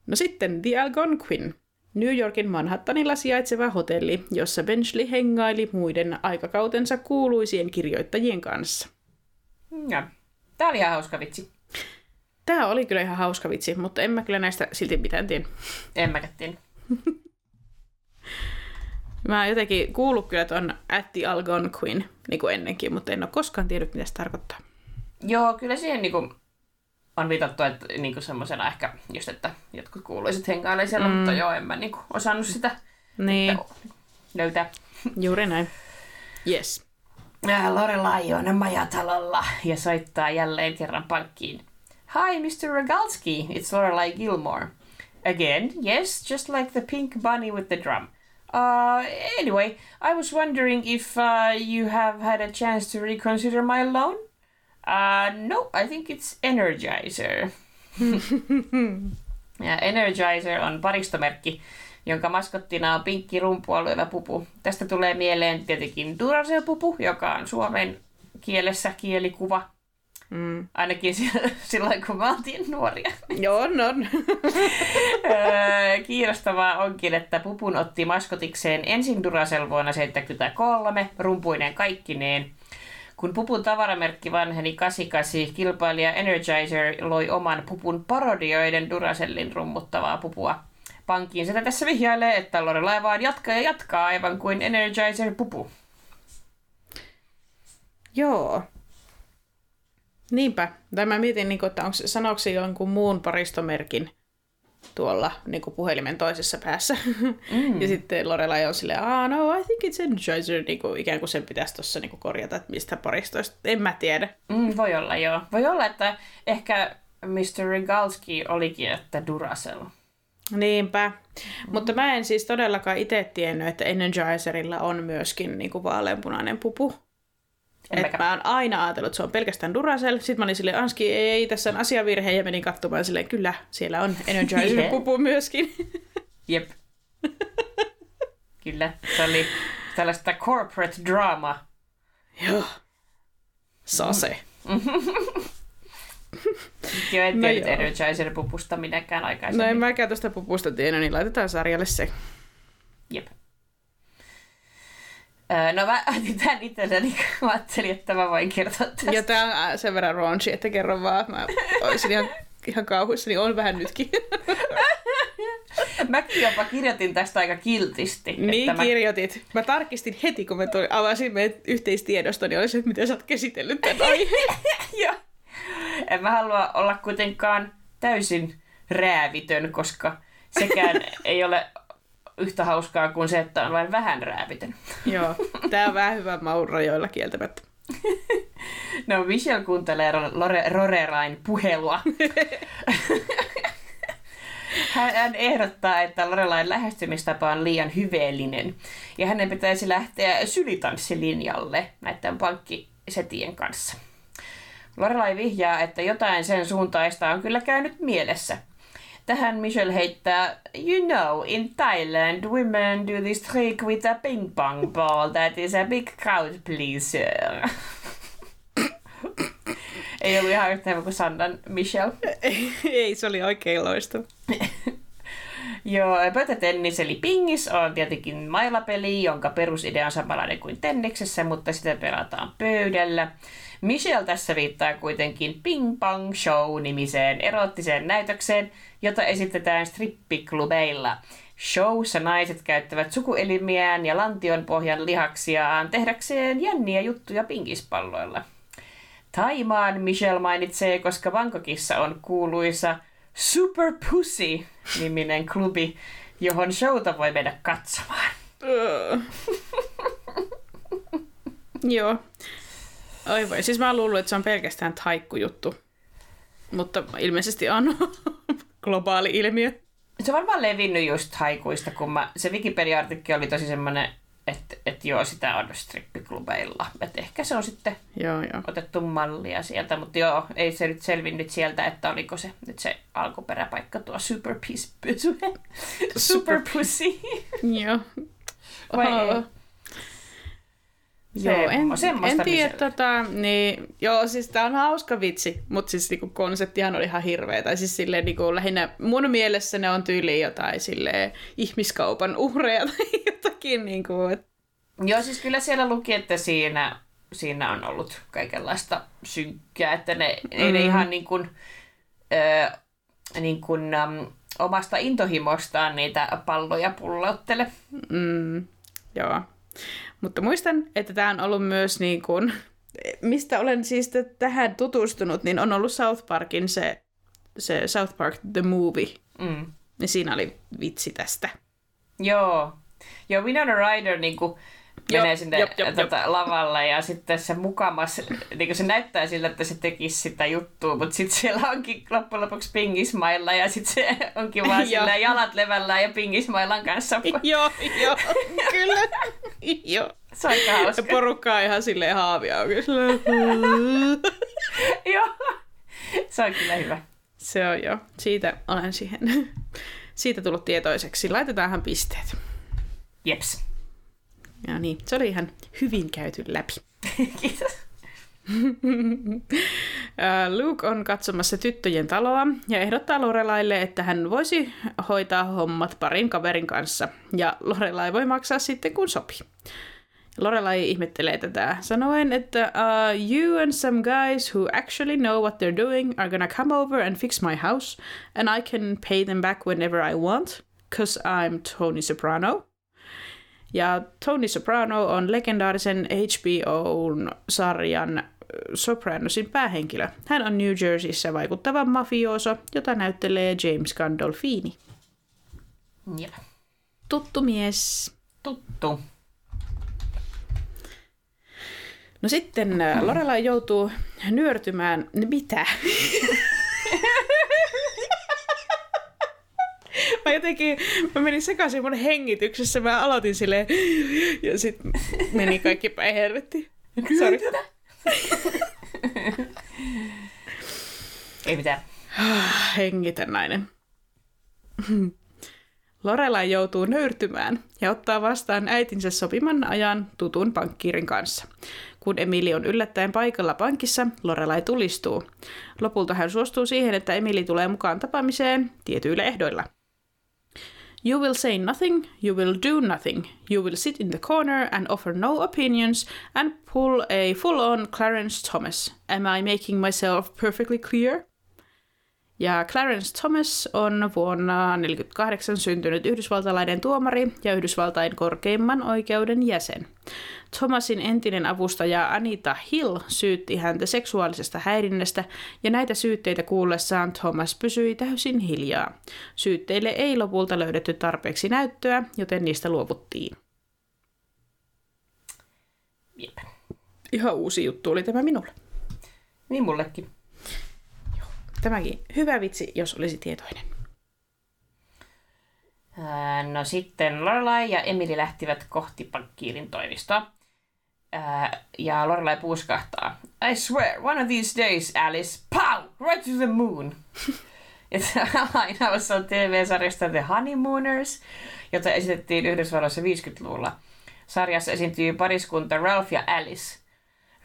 No sitten The Algonquin. New Yorkin Manhattanilla sijaitseva hotelli, jossa Benchley hengaili muiden aikakautensa kuuluisien kirjoittajien kanssa. Ja. Tää oli ihan hauska vitsi. Tää oli kyllä ihan hauska vitsi, mutta en mä kyllä näistä silti mitään tiedä. En mä kättiin. Mä oon jotenkin kuullut kyllä ton At the Algonquin niin kuin ennenkin, mutta en oo koskaan tiedä, mitä se tarkoittaa. Joo, kyllä siihen niin kuin on viitattu, että niinku semmosena ehkä just, että jotkut kuuluiset hengailee siellä, mutta joo, en mä niinku osannut sitä niin löytää. Juuri näin. Yes. Lorelai on majatalolla ja soittaa jälleen kerran pankkiin. Hi, Mr. Rogalski, it's Lorelai Gilmore. Again, yes, just like the pink bunny with the drum. Anyway, I was wondering if you have had a chance to reconsider my loan? No, I think it's Energizer. Energizer on paristomerkki, jonka maskottina on pinkki rumpua lyövä pupu. Tästä tulee mieleen tietenkin Duracell-pupu, joka on suomen kielessä kielikuva. Mm. Ainakin silloin, kun mä oltiin nuoria. Joo, on. Kiinnostavaa onkin, että pupun otti maskotikseen ensin Duracell vuonna 1973, rumpuineen kaikkineen. Kun pupun tavaramerkki vanheni 88, kilpailija Energizer loi oman pupun parodioiden Duracellin rummuttavaa pupua. Pankkiin sitä tässä vihjailee, että Lorelai vaan jatkaa ja jatkaa aivan kuin Energizer-pupu. Joo. Niinpä. Tai mä mietin, että sanoiko se jonkun muun paristomerkin tuolla puhelimen toisessa päässä. Mm. Ja sitten Lorelai on silleen, no, I think it's Energizer, ikään kuin sen pitäisi tuossa korjata, että mistä paristoista. En mä tiedä. Voi olla, joo. Voi olla, että ehkä Mr. Regalski olikin, että Duracell. Niinpä. Mutta mä en siis todellakaan itse tiennyt, että Energizerilla on myöskin vaaleanpunainen pupu. Että mä oon aina ajatellut, että se on pelkästään Duracell. Sitten mä olin silleen, Anski, ei, tässä on asiavirhe. Ja menin katsomaan silleen, kyllä, siellä on Energizer-pupu myöskin. Jep. Kyllä, se oli tällaista corporate drama. Joo. Sase. Joo, en tiedä Energizer-pupusta minäkään aikaisemmin. No en mäkään tuosta pupusta tiennyt, niin laitetaan sarjalle se. Jep. No mä otin tämän itselleni, kun mä ajattelin, että mä voin kertoa tästä. Ja tää on sen verran raunchy, että kerron vaan. Mä olisin ihan kauhuissani, on vähän nytkin. Mäkin jopa kirjoitin tästä aika kiltisti. Niin että kirjoitit. Mä tarkistin heti, kun mä avasin meidän yhteistiedosto, niin olisin, että miten sä oot käsitellyt tämän aiheen. Joo. En mä halua olla kuitenkaan täysin räävitön, koska sekään ei ole... yhtä hauskaa kuin se, että on vain vähän räävitön. Joo, tää on vähän hyvä maun rajoilla kieltämättä. No, Michelle kuuntelee Lorelain puhelua. Hän ehdottaa, että Lorelain lähestymistapa on liian hyveellinen ja hänen pitäisi lähteä sylitanssilinjalle näiden pankkisetien kanssa. Lorelai vihjaa, että jotain sen suuntaista on kyllä käynyt mielessä. Tähän Michelle heittää, you know, in Thailand women do this trick with a ping pong ball that is a big crowd pleaser. Ei ollut ihan yhtä hyvä kuin Sandan Michelle. Ei, se oli oikein loistava. Joo, pöytätennis eli pingis on tietenkin mailapeli, jonka perusidea on samanlainen kuin tenniksessä, mutta sitä pelataan pöydällä. Michelle tässä viittaa kuitenkin Ping Pong Show-nimiseen eroottiseen näytökseen, jota esitetään strippiklubeilla. Showssa naiset käyttävät sukuelimiään ja lantionpohjan lihaksiaan tehdäkseen jänniä juttuja pingispalloilla. Taimaan Michelle mainitsee, koska Bangkokissa on kuuluisa Super Pussy-niminen klubi, johon showta voi mennä katsomaan. Joo. Oi voi, siis mä oon luullut, että se on pelkästään taikkujuttu, mutta ilmeisesti on globaali ilmiö. Se on varmaan levinnyt just haikuista, kun se Wikipedia-artikkeli oli tosi semmoinen, että joo, sitä on strippiklubeilla. Että ehkä se on sitten otettu mallia sieltä, mutta joo, ei se nyt selvinnyt sieltä, että oliko se nyt se alkuperäpaikka tuo Super Pussy. Joo. Vai ei? Joo, en tiedä. Niin, joo, siis tää on hauska vitsi, mutta siis niinku konseptihan oli ihan hirveä. Tai siis silleen niinku lähinnä mun mielessä ne on tyyliin jotain silleen ihmiskaupan uhreja tai jotakin niinku. Joo, siis kyllä siellä luki, että siinä on ollut kaikenlaista synkkää, että ei ne ihan omasta intohimostaan niitä palloja pullauttele. Joo. Mutta muistan, että tämä on ollut myös, niin kuin, mistä olen siis tähän tutustunut, niin on ollut South Parkin se South Park The Movie. Mm. Ja siinä oli vitsi tästä. Joo, Winona Ryder niin kuin menee sinne lavalla ja sitten se mukamas, niin se näyttää siltä, että se tekisi sitä juttua, mutta sitten siellä onkin loppujen lopuksi pingismailla ja sitten se onkin vaan sillä jalat levällään ja pingismailan kanssa. Joo, kyllä. Joo. Se on aika hauska. Ja porukka on ihan silleen haavia auki. Joo, se on kyllä hyvä. Se on joo, siitä tullut tietoiseksi. Laitetaanhan pisteet. Jeps. Ja niin, se oli ihan hyvin käyty läpi. Kiitos. Luke on katsomassa tyttöjen taloa ja ehdottaa Lorelaille, että hän voisi hoitaa hommat parin kaverin kanssa. Ja Lorelai voi maksaa sitten, kun sopii. Lorelai ihmettelee tätä sanoen, että you and some guys who actually know what they're doing are gonna come over and fix my house and I can pay them back whenever I want, 'cause I'm Tony Soprano. Ja Tony Soprano on legendaarisen HBO-sarjan Sopranosin päähenkilö. Hän on New Jerseyssä vaikuttava mafioso, jota näyttelee James Gandolfini. Ja. Tuttu mies. Tuttu. No sitten Lorelai joutuu nyörtymään... Mitä? Mä menin sekaisin mun hengityksessä, mä aloitin silleen, ja sit meni kaikki päin helvettiin. Sori. Ei mitään. Hengitä, nainen. Lorelai joutuu nöyrtymään ja ottaa vastaan äitinsä sopiman ajan tutun pankkiirin kanssa. Kun Emily on yllättäen paikalla pankissa, Lorelai tulistuu. Lopulta hän suostuu siihen, että Emily tulee mukaan tapaamiseen tietyillä ehdoilla. You will say nothing, you will do nothing, you will sit in the corner and offer no opinions and pull a full-on Clarence Thomas. Am I making myself perfectly clear? Ja Clarence Thomas on vuonna 1948 syntynyt yhdysvaltalainen tuomari ja Yhdysvaltain korkeimman oikeuden jäsen. Thomasin entinen avustaja Anita Hill syytti häntä seksuaalisesta häirinnästä ja näitä syytteitä kuullessaan Thomas pysyi täysin hiljaa. Syytteille ei lopulta löydetty tarpeeksi näyttöä, joten niistä luovuttiin. Jep. Ihan uusi juttu oli tämä minulle. Niin mullekin. Tämäkin hyvä vitsi, jos olisi tietoinen. No sitten Lorelai ja Emily lähtivät kohti pankkiirin toimistoa. Ja Lorelai puuskahtaa. I swear, one of these days, Alice. Pow! Right to the moon! Ja tämä lainaus on TV-sarjasta The Honeymooners, jota esitettiin Yhdysvalloissa 50-luvulla. Sarjassa esiintyy pariskunta Ralph ja Alice.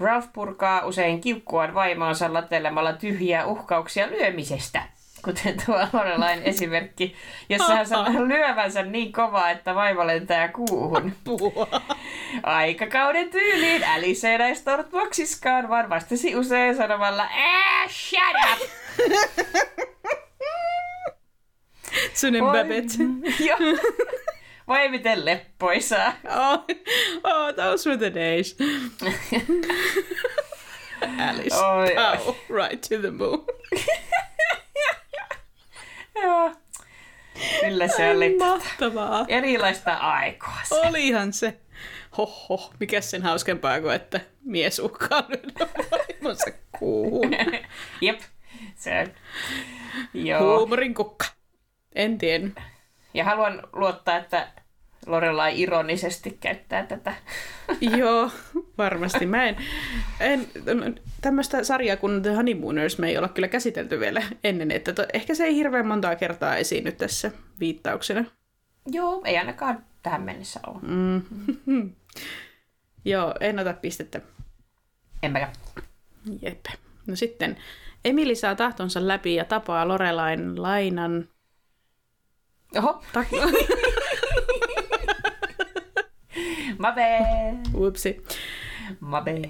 Ralph purkaa usein kiukkuaan vaimoonsa latelemalla tyhjiä uhkauksia lyömisestä. kuten tuo Lorelain esimerkki, jossa hän sanoi lyövänsä niin kovaa, että vaiva lentää kuuhun. Apua. Aikakauden tyyliin Alice ei näistä ollut boksiskaan, vaan vastasi usein sanomalla shut up! Sunen Babette. Joo. Vai miten leppoisaa. Oh, those were the days. Alice, pow, right to the moon. Joo. Kyllä se oli mahtavaa. Erilaista aikaa se. Olihan se. Hoho, mikäs sen hauskempaa kuin, että mies uhkaa lyödä vaimonsa kuuhun. Jep, se on. Joo. Huumorin kukka. En tiedä. Ja haluan luottaa, että Lorelai ironisesti käyttää tätä. Joo, varmasti. Mä en tämmöistä sarjaa kuin The Honeymooners me ei olla kyllä käsitelty vielä ennen, että ehkä se ei hirveän montaa kertaa esiinny tässä viittauksena. Joo, ei ainakaan tähän mennessä ole. Mm. Joo, en ota pistettä. En mäkään. Jep. No sitten Emily saa tahtonsa läpi ja tapaa Lorelain lainan. Oho. Mabe. Upsi. Mabe.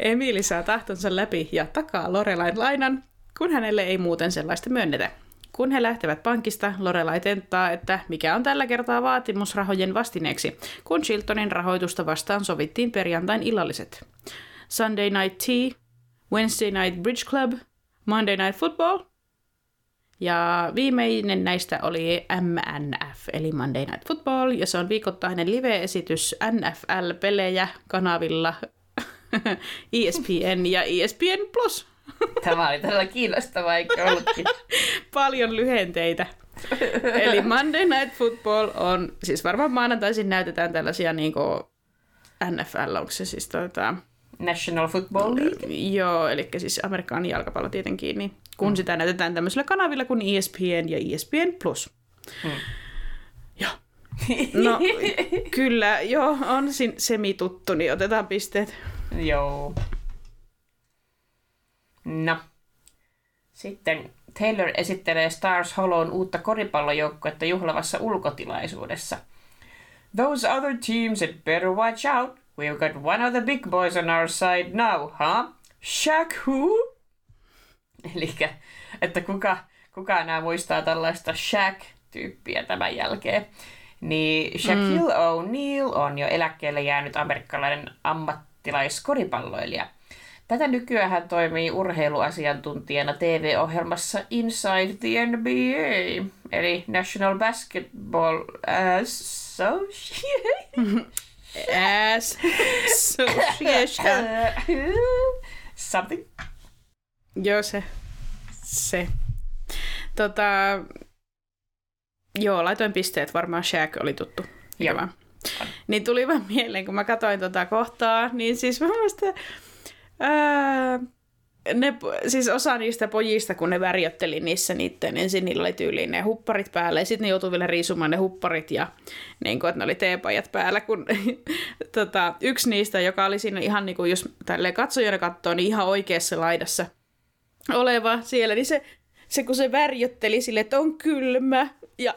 Emily saa tahtonsa läpi ja takaa Lorelain lainan, kun hänelle ei muuten sellaista myönnetä. Kun he lähtevät pankista, Lorelai tenttaa, että mikä on tällä kertaa vaatimus rahojen vastineeksi, kun Chiltonin rahoitusta vastaan sovittiin perjantain illalliset. Sunday Night Tea, Wednesday Night Bridge Club, Monday Night Football. Ja viimeinen näistä oli MNF, eli Monday Night Football, ja se on viikoittainen live-esitys NFL-pelejä kanavilla ESPN ja ESPN+. Tämä oli todella kiinnostavaa, eikö ollutkin? Paljon lyhenteitä. Eli Monday Night Football on, siis varmaan maanantaisin näytetään tällaisia niin kuin NFL, onko se siis National Football League? Joo, eli siis Amerikan jalkapallo tietenkin, niin kun sitä näytetään tämmöisillä kanavilla kuin ESPN ja ESPN+. Joo. No, kyllä, joo, on semituttu, niin otetaan pisteet. Joo. No. Sitten Taylor esittelee Stars Hollown uutta koripallojoukkuetta juhlavassa ulkotilaisuudessa. Those other teams had better watch out. We've got one of the big boys on our side now, huh? Shaq who? Elikkä, että kuka nämä muistaa tällaista Shaq-tyyppiä tämän jälkeen. Niin Shaquille O'Neal on jo eläkkeelle jäänyt amerikkalainen ammattilaiskoripalloilija. Tätä nykyään hän toimii urheiluasiantuntijana TV-ohjelmassa Inside the NBA, eli National Basketball Association. Something. Joo, se. Joo, laitoin pisteet. Varmaan Shaq oli tuttu. Joo. Niin tuli vaan mieleen, kun mä katsoin kohtaa, niin siis mun mielestä siis osa niistä pojista, kun ne värjötteli niissä niitten, ensin niillä oli tyyliin ne hupparit päällä, ja sitten ne joutui vielä riisumaan ne hupparit, ja niin kuin, että ne oli teepajat päällä, kun yksi niistä, joka oli siinä ihan niin kuin, jos tälleen katsojana katsoo, niin ihan oikeassa laidassa oleva siellä, niin se kun se värjötteli silleen, että on kylmä, ja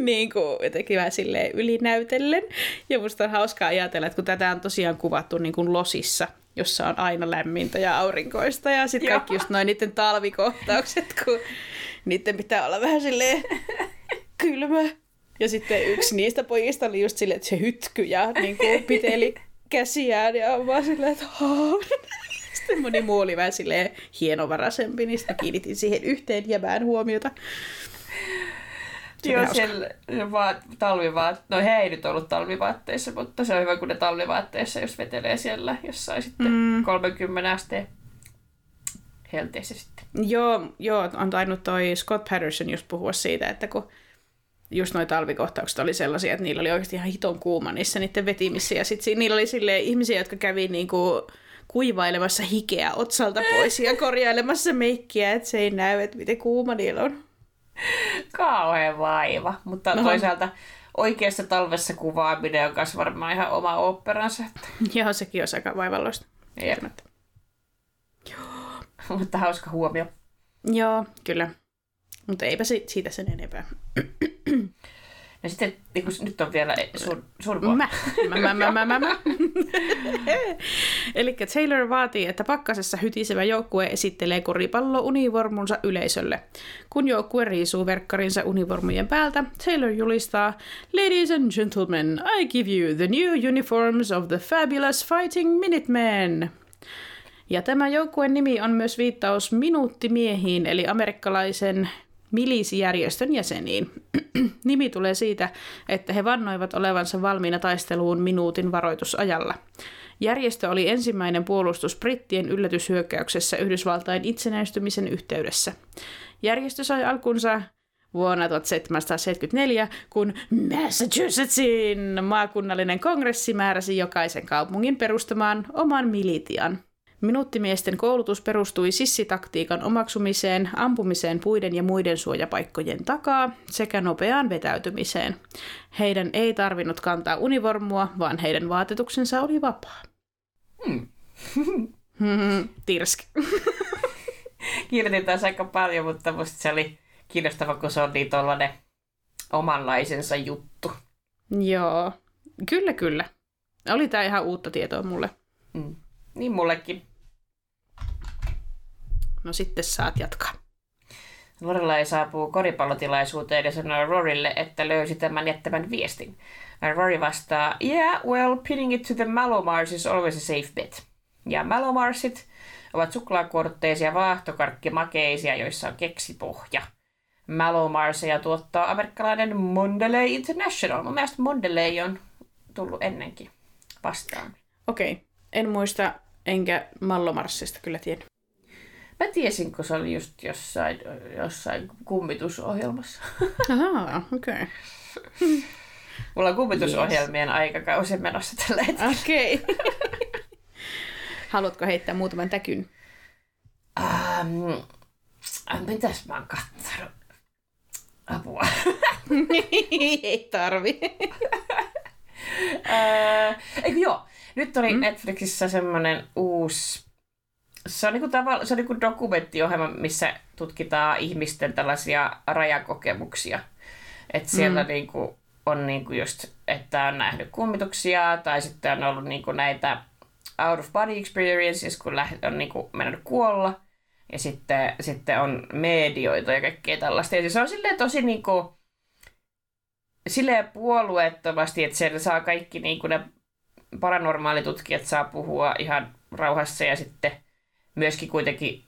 niin kuin jotenkin vähän silleen ylinäytellen, ja musta on hauskaa ajatella, että kun tätä on tosiaan kuvattu niin kuin losissa, jossa on aina lämmintä ja aurinkoista ja sitten kaikki just noin niiden talvikohtaukset, kun niiden pitää olla vähän silleen kylmä. Ja sitten yksi niistä pojista oli just silleen, että se hytky ja niin piteli käsiään ja on vaan silleen, että haa. Sitten moni muu oli vähän silleen hienovaraisempi, niin sitten kiinnitin siihen yhteen jämään huomiota. Joo, siellä no he ei nyt ollut talvivaatteissa, mutta se on hyvä, kun ne talvivaatteissa just vetelee siellä jossain sitten 30 asteen helteessä sitten. Joo, on tainnut toi Scott Patterson just puhua siitä, että kun just noi talvikohtaukset oli sellaisia, että niillä oli oikeasti ihan hiton kuuma niissä niiden vetimissä, ja sitten niillä oli silleen ihmisiä, jotka kävi niinku kuivailemassa hikeä otsalta pois ja korjailemassa meikkiä, että se ei näy, että miten kuuma niillä on. Kauhea vaiva, mutta toisaalta oikeassa talvessa kuvaaminen on myös varmaan ihan oma oopperansa. Joo, sekin olisi aika vaivalloista. Mutta hauska huomio. Joo, kyllä. Mutta eipä siitä sen enempää. No sitten, nyt on vielä survoa. Elikkä Taylor vaatii, että pakkasessa hytisevä joukkue esittelee koripallo-univormunsa yleisölle. Kun joukkue riisuu verkkarinsa univormujen päältä, Taylor julistaa, "Ladies and gentlemen, I give you the new uniforms of the fabulous Fighting Minutemen." Ja tämä joukkueen nimi on myös viittaus minuuttimiehiin, eli amerikkalaisen milisijärjestön jäseniin. Nimi tulee siitä, että he vannoivat olevansa valmiina taisteluun minuutin varoitusajalla. Järjestö oli ensimmäinen puolustus brittien yllätyshyökkäyksessä Yhdysvaltain itsenäistymisen yhteydessä. Järjestö sai alkunsa vuonna 1774, kun Massachusettsin maakunnallinen kongressi määräsi jokaisen kaupungin perustamaan oman militian. Minuuttimiesten koulutus perustui sissitaktiikan omaksumiseen, ampumiseen puiden ja muiden suojapaikkojen takaa sekä nopeaan vetäytymiseen. Heidän ei tarvinnut kantaa univormua, vaan heidän vaatetuksensa oli vapaa. Tirsk. Kirjoitin taas aika paljon, mutta musta se oli kiinnostava, kun se on niin tollainen omanlaisensa juttu. Joo, kyllä kyllä. Oli tää ihan uutta tietoa mulle. Mm. Niin mullekin. No sitten saat jatkaa. Lorelai saapuu koripallotilaisuuteen ja sanoo Rorylle, että löysi tämän jättämän viestin. Rory vastaa, yeah, well, pinning it to the Malomars is always a safe bet. Ja Malomarsit ovat suklaakuorutteisia vaahtokarkkimakeisia, joissa on keksipohja. Malomarsia tuottaa amerikkalainen Mondeley International. Mun mielestä Mondeley on tullut ennenkin vastaan. Okei. Okay. En muista, enkä Mallomarssista kyllä tiedä. Mä tiesin, kun se oli just jossain kummitusohjelmassa. Ahaa, okei. Okay. Mulla on kummitusohjelmien aikakausi menossa tällä hetkellä. Okei. Okay. Haluatko heittää muutaman täkyn? Mitäs mä oon kattanut? Apua. Ei tarvi. Eikö joo? Nyt oli Netflixissä semmoinen uusi, se on niinku dokumenttiohjelma, missä tutkitaan ihmisten tällaisia rajakokemuksia. Että siellä niinku on niinku just, että on nähnyt kummituksia tai sitten on ollut niinku näitä out of body experiences, kun on niinku mennyt kuolla. Ja sitten on medioita ja kaikkea tällaista. Ja se on silleen tosi niinku, silleen puolueettomasti, että siellä saa kaikki niinku ne paranormaalitutkijat saa puhua ihan rauhassa ja sitten myöskin kuitenkin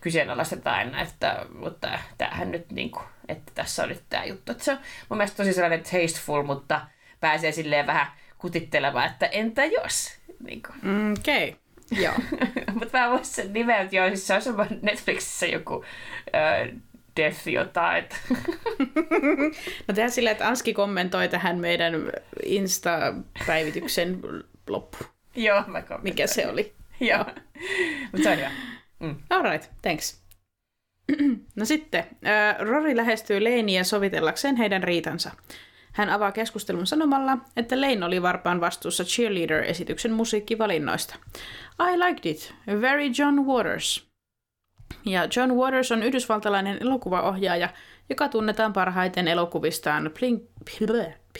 kyseenalaistetaan aina, että mutta tämähän nyt niinku, että tässä on nyt tämä juttu. Että se on mun mielestä tosi sellainen tasteful, mutta pääsee silleen vähän kutittelemaan, että entä jos? Niinku. Okei, joo. Mutta mä voisin sen nimeä, että joo, siis se on semmoinen Netflixissä joku death jotain. No tehdään silleen, että Anski kommentoi tähän meidän Insta-päivityksen loppu. Joo, mä kommentoin. Mikä se oli. Joo, mutta se on hyvä. All right, thanks. No sitten, Rory lähestyy Lanea sovitellakseen heidän riitansa. Hän avaa keskustelun sanomalla, että Lane oli varpaan vastuussa cheerleader-esityksen musiikkivalinnoista. I liked it. Very John Waters. Ja John Waters on yhdysvaltalainen elokuvaohjaaja, joka tunnetaan parhaiten elokuvistaan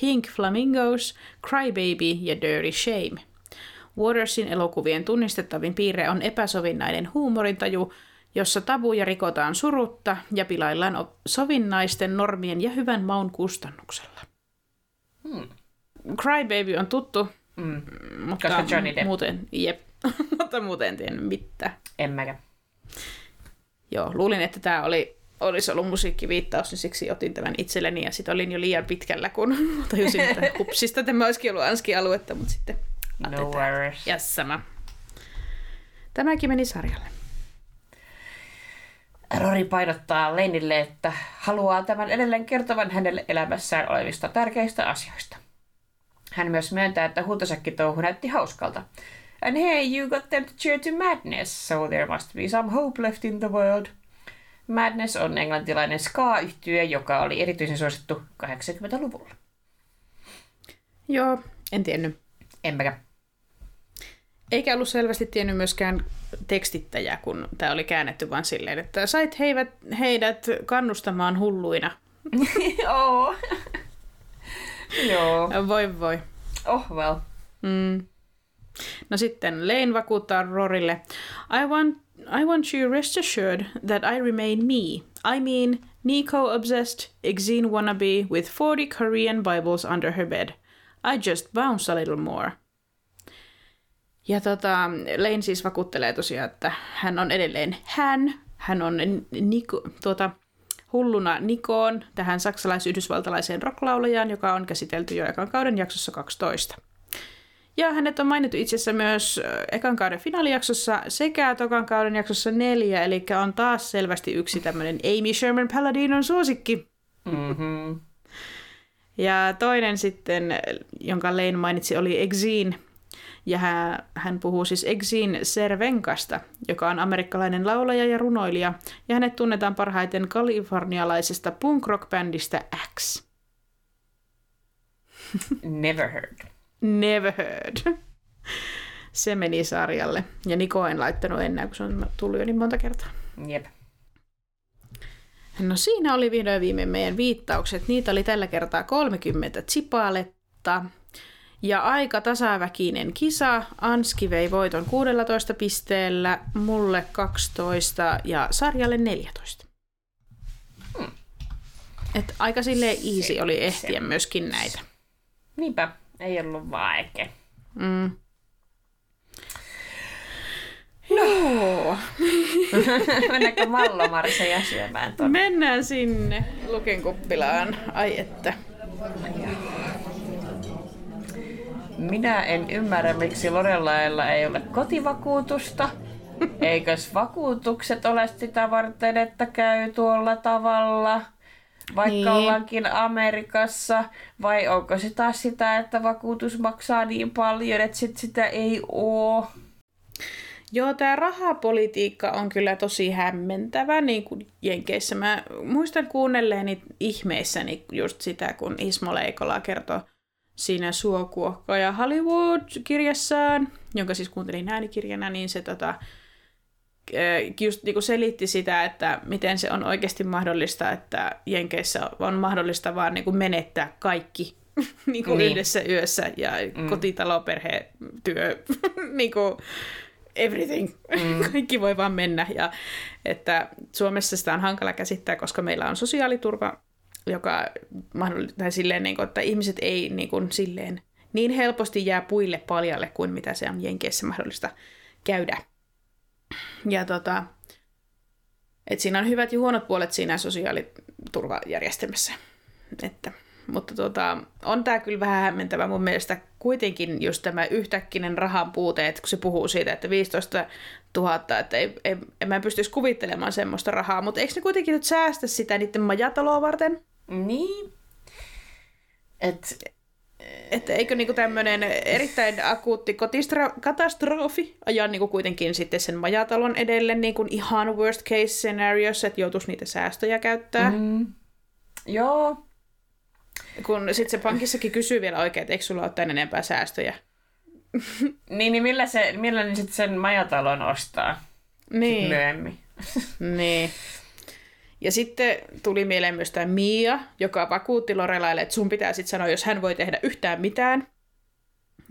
Pink Flamingos, Cry Baby ja Dirty Shame. Watersin elokuvien tunnistettavin piirre on epäsovinnainen huumorintaju, jossa tabuja rikotaan surutta ja pilaillaan sovinnaisten normien ja hyvän maun kustannuksella. Cry Baby on tuttu, mutta muuten, mutta muuten tiedän mitään. En mäkään. Joo, luulin, että tämä olisi ollut musiikkiviittaus, niin siksi otin tämän itselleni ja sitten olin jo liian pitkällä, kun tajusin, että hupsista tämä olisikin ollut Anski-aluetta, mutta sitten no worries. Ja sama. Tämäkin meni sarjalle. Rory painottaa Laneille, että haluaa tämän edelleen kertovan hänelle elämässään olevista tärkeistä asioista. Hän myös myöntää, että huutosäkkitouhu näytti hauskalta. And hey, you got them to cheer to madness, so there must be some hope left in the world. Madness on englantilainen ska-yhtye, joka oli erityisen suosittu 80-luvulla. Joo, en tiennyt. En mäkään. Eikä ollut selvästi tiennyt myöskään tekstittäjä, kun tämä oli käännetty vaan silleen, että sait heidät kannustamaan hulluina. Joo. Joo. Voi voi. Oh well. Mm. No sitten Lane vakuuttaa Rorille. I want you rest assured that I remain me. I mean, Nico-obsessed, Exene wannabe with 40 Korean Bibles under her bed. I just bounce a little more. Ja Lane siis vakuuttelee tosiaan, että hän on edelleen hän on hulluna Nikoon, tähän saksalais-yhdysvaltalaiseen rocklaulajaan, joka on käsitelty jo ekan kauden jaksossa 12. Ja hänet on mainittu itse asiassa myös ekan kauden finaalijaksossa sekä tokan kauden jaksossa 4, eli on taas selvästi yksi tämmöinen Amy Sherman-Paladinon suosikki. Mm-hmm. Ja toinen sitten, jonka Lane mainitsi, oli Exene. Ja hän puhuu siis Exene Cervenkasta, joka on amerikkalainen laulaja ja runoilija. Ja hänet tunnetaan parhaiten kalifornialaisesta punk rock-bändistä X. Never heard. Never heard. Se meni sarjalle. Ja Niko en laittanut enää, kun se on tullut jo niin monta kertaa. Jep. No siinä oli vihdoin viimein meidän viittaukset. Niitä oli tällä kertaa 30 tsipaaletta. Ja aika tasaväkinen kisa. Anski vei voiton 16 pisteellä, mulle 12 ja sarjalle 14. Hmm. Et aika silleen easy oli ehtiä myöskin näitä. Niinpä, ei ollut vaikea. Mm. No. Mennäänkö mallomarseja syömään tuonne? Mennään sinne Luken kuppilaan. Ai että. Minä en ymmärrä, miksi Lorelailla ei ole kotivakuutusta. Eikös vakuutukset ole sitä varten, että käy tuolla tavalla, vaikka ollaankin Amerikassa? Vai onko se taas sitä, että vakuutus maksaa niin paljon, että sitä ei oo? Joo, tämä rahapolitiikka on kyllä tosi hämmentävä, niin kuin Jenkeissä. Mä muistan kuunnelleeni ihmeissäni just sitä, kun Ismo Leikola kertoi siinä Suokuokka ja Hollywood-kirjassaan, jonka siis kuuntelin äänikirjana, niin se just niin kuin selitti sitä, että miten se on oikeasti mahdollista, että Jenkeissä on mahdollista vaan niin kuin menettää kaikki niin kuin yhdessä yössä ja kotitalo, perhe, työ, niin kuin everything. Kaikki voi vaan mennä. Ja, että Suomessa sitä on hankala käsittää, koska meillä on sosiaaliturva, joka mahdollistaa silleen, niin kuin, että ihmiset ei niin kuin, silleen, niin helposti jää puille paljalle kuin mitä se on Jenkeissä mahdollista käydä. Ja et siinä on hyvät ja huonot puolet siinä sosiaaliturvajärjestelmässä. Mutta on tää kyllä vähän hämmentävä mun mielestä kuitenkin just tämä yhtäkkinen rahan puute, että kun se puhuu siitä, että 15 000, että en mä pystyisi kuvittelemaan semmoista rahaa, mutta eikö ne kuitenkin nyt säästä sitä niiden majataloa varten? Niin. Että eikö niinku tämmöinen erittäin akuutti katastrofi ajaa niinku kuitenkin sitten sen majatalon edelle niinku ihan worst case scenarios, että joutuisi niitä säästöjä käyttää? Mm. Joo. Kun sitten se pankissakin kysyy vielä oikein, että eikö sulla ole tämän enempää säästöjä? Niin millä niin sitten sen majatalon ostaa niin myöhemmin? Niin. Ja sitten tuli mieleen myös tämä Mia, joka vakuutti Lorelaille, että sun pitää sitten sanoa, jos hän voi tehdä yhtään mitään.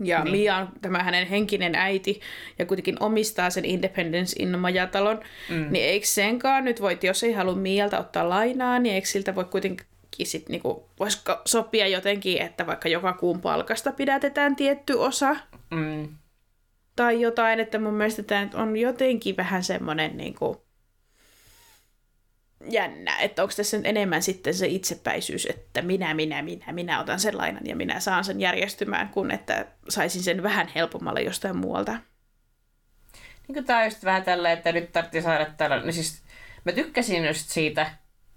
Ja niin. Mia on tämä hänen henkinen äiti ja kuitenkin omistaa sen Independence Inn -majatalon. Mm. Niin eikö senkaan nyt voit, jos ei halua Mialta ottaa lainaa, niin eikö siltä voi kuitenkin sit niinku, voisiko sopia jotenkin, että vaikka joka kuun palkasta pidätetään tietty osa tai jotain, että mun mielestä tämä on jotenkin vähän semmoinen niinku jännä, että onko tässä enemmän sitten se itsepäisyys, että minä otan sen lainan ja minä saan sen järjestymään, kun että saisin sen vähän helpommalla jostain muualta. Niin tämä on just vähän tällä, että nyt tarvitsee saada tällä, no siis mä tykkäsin just siitä,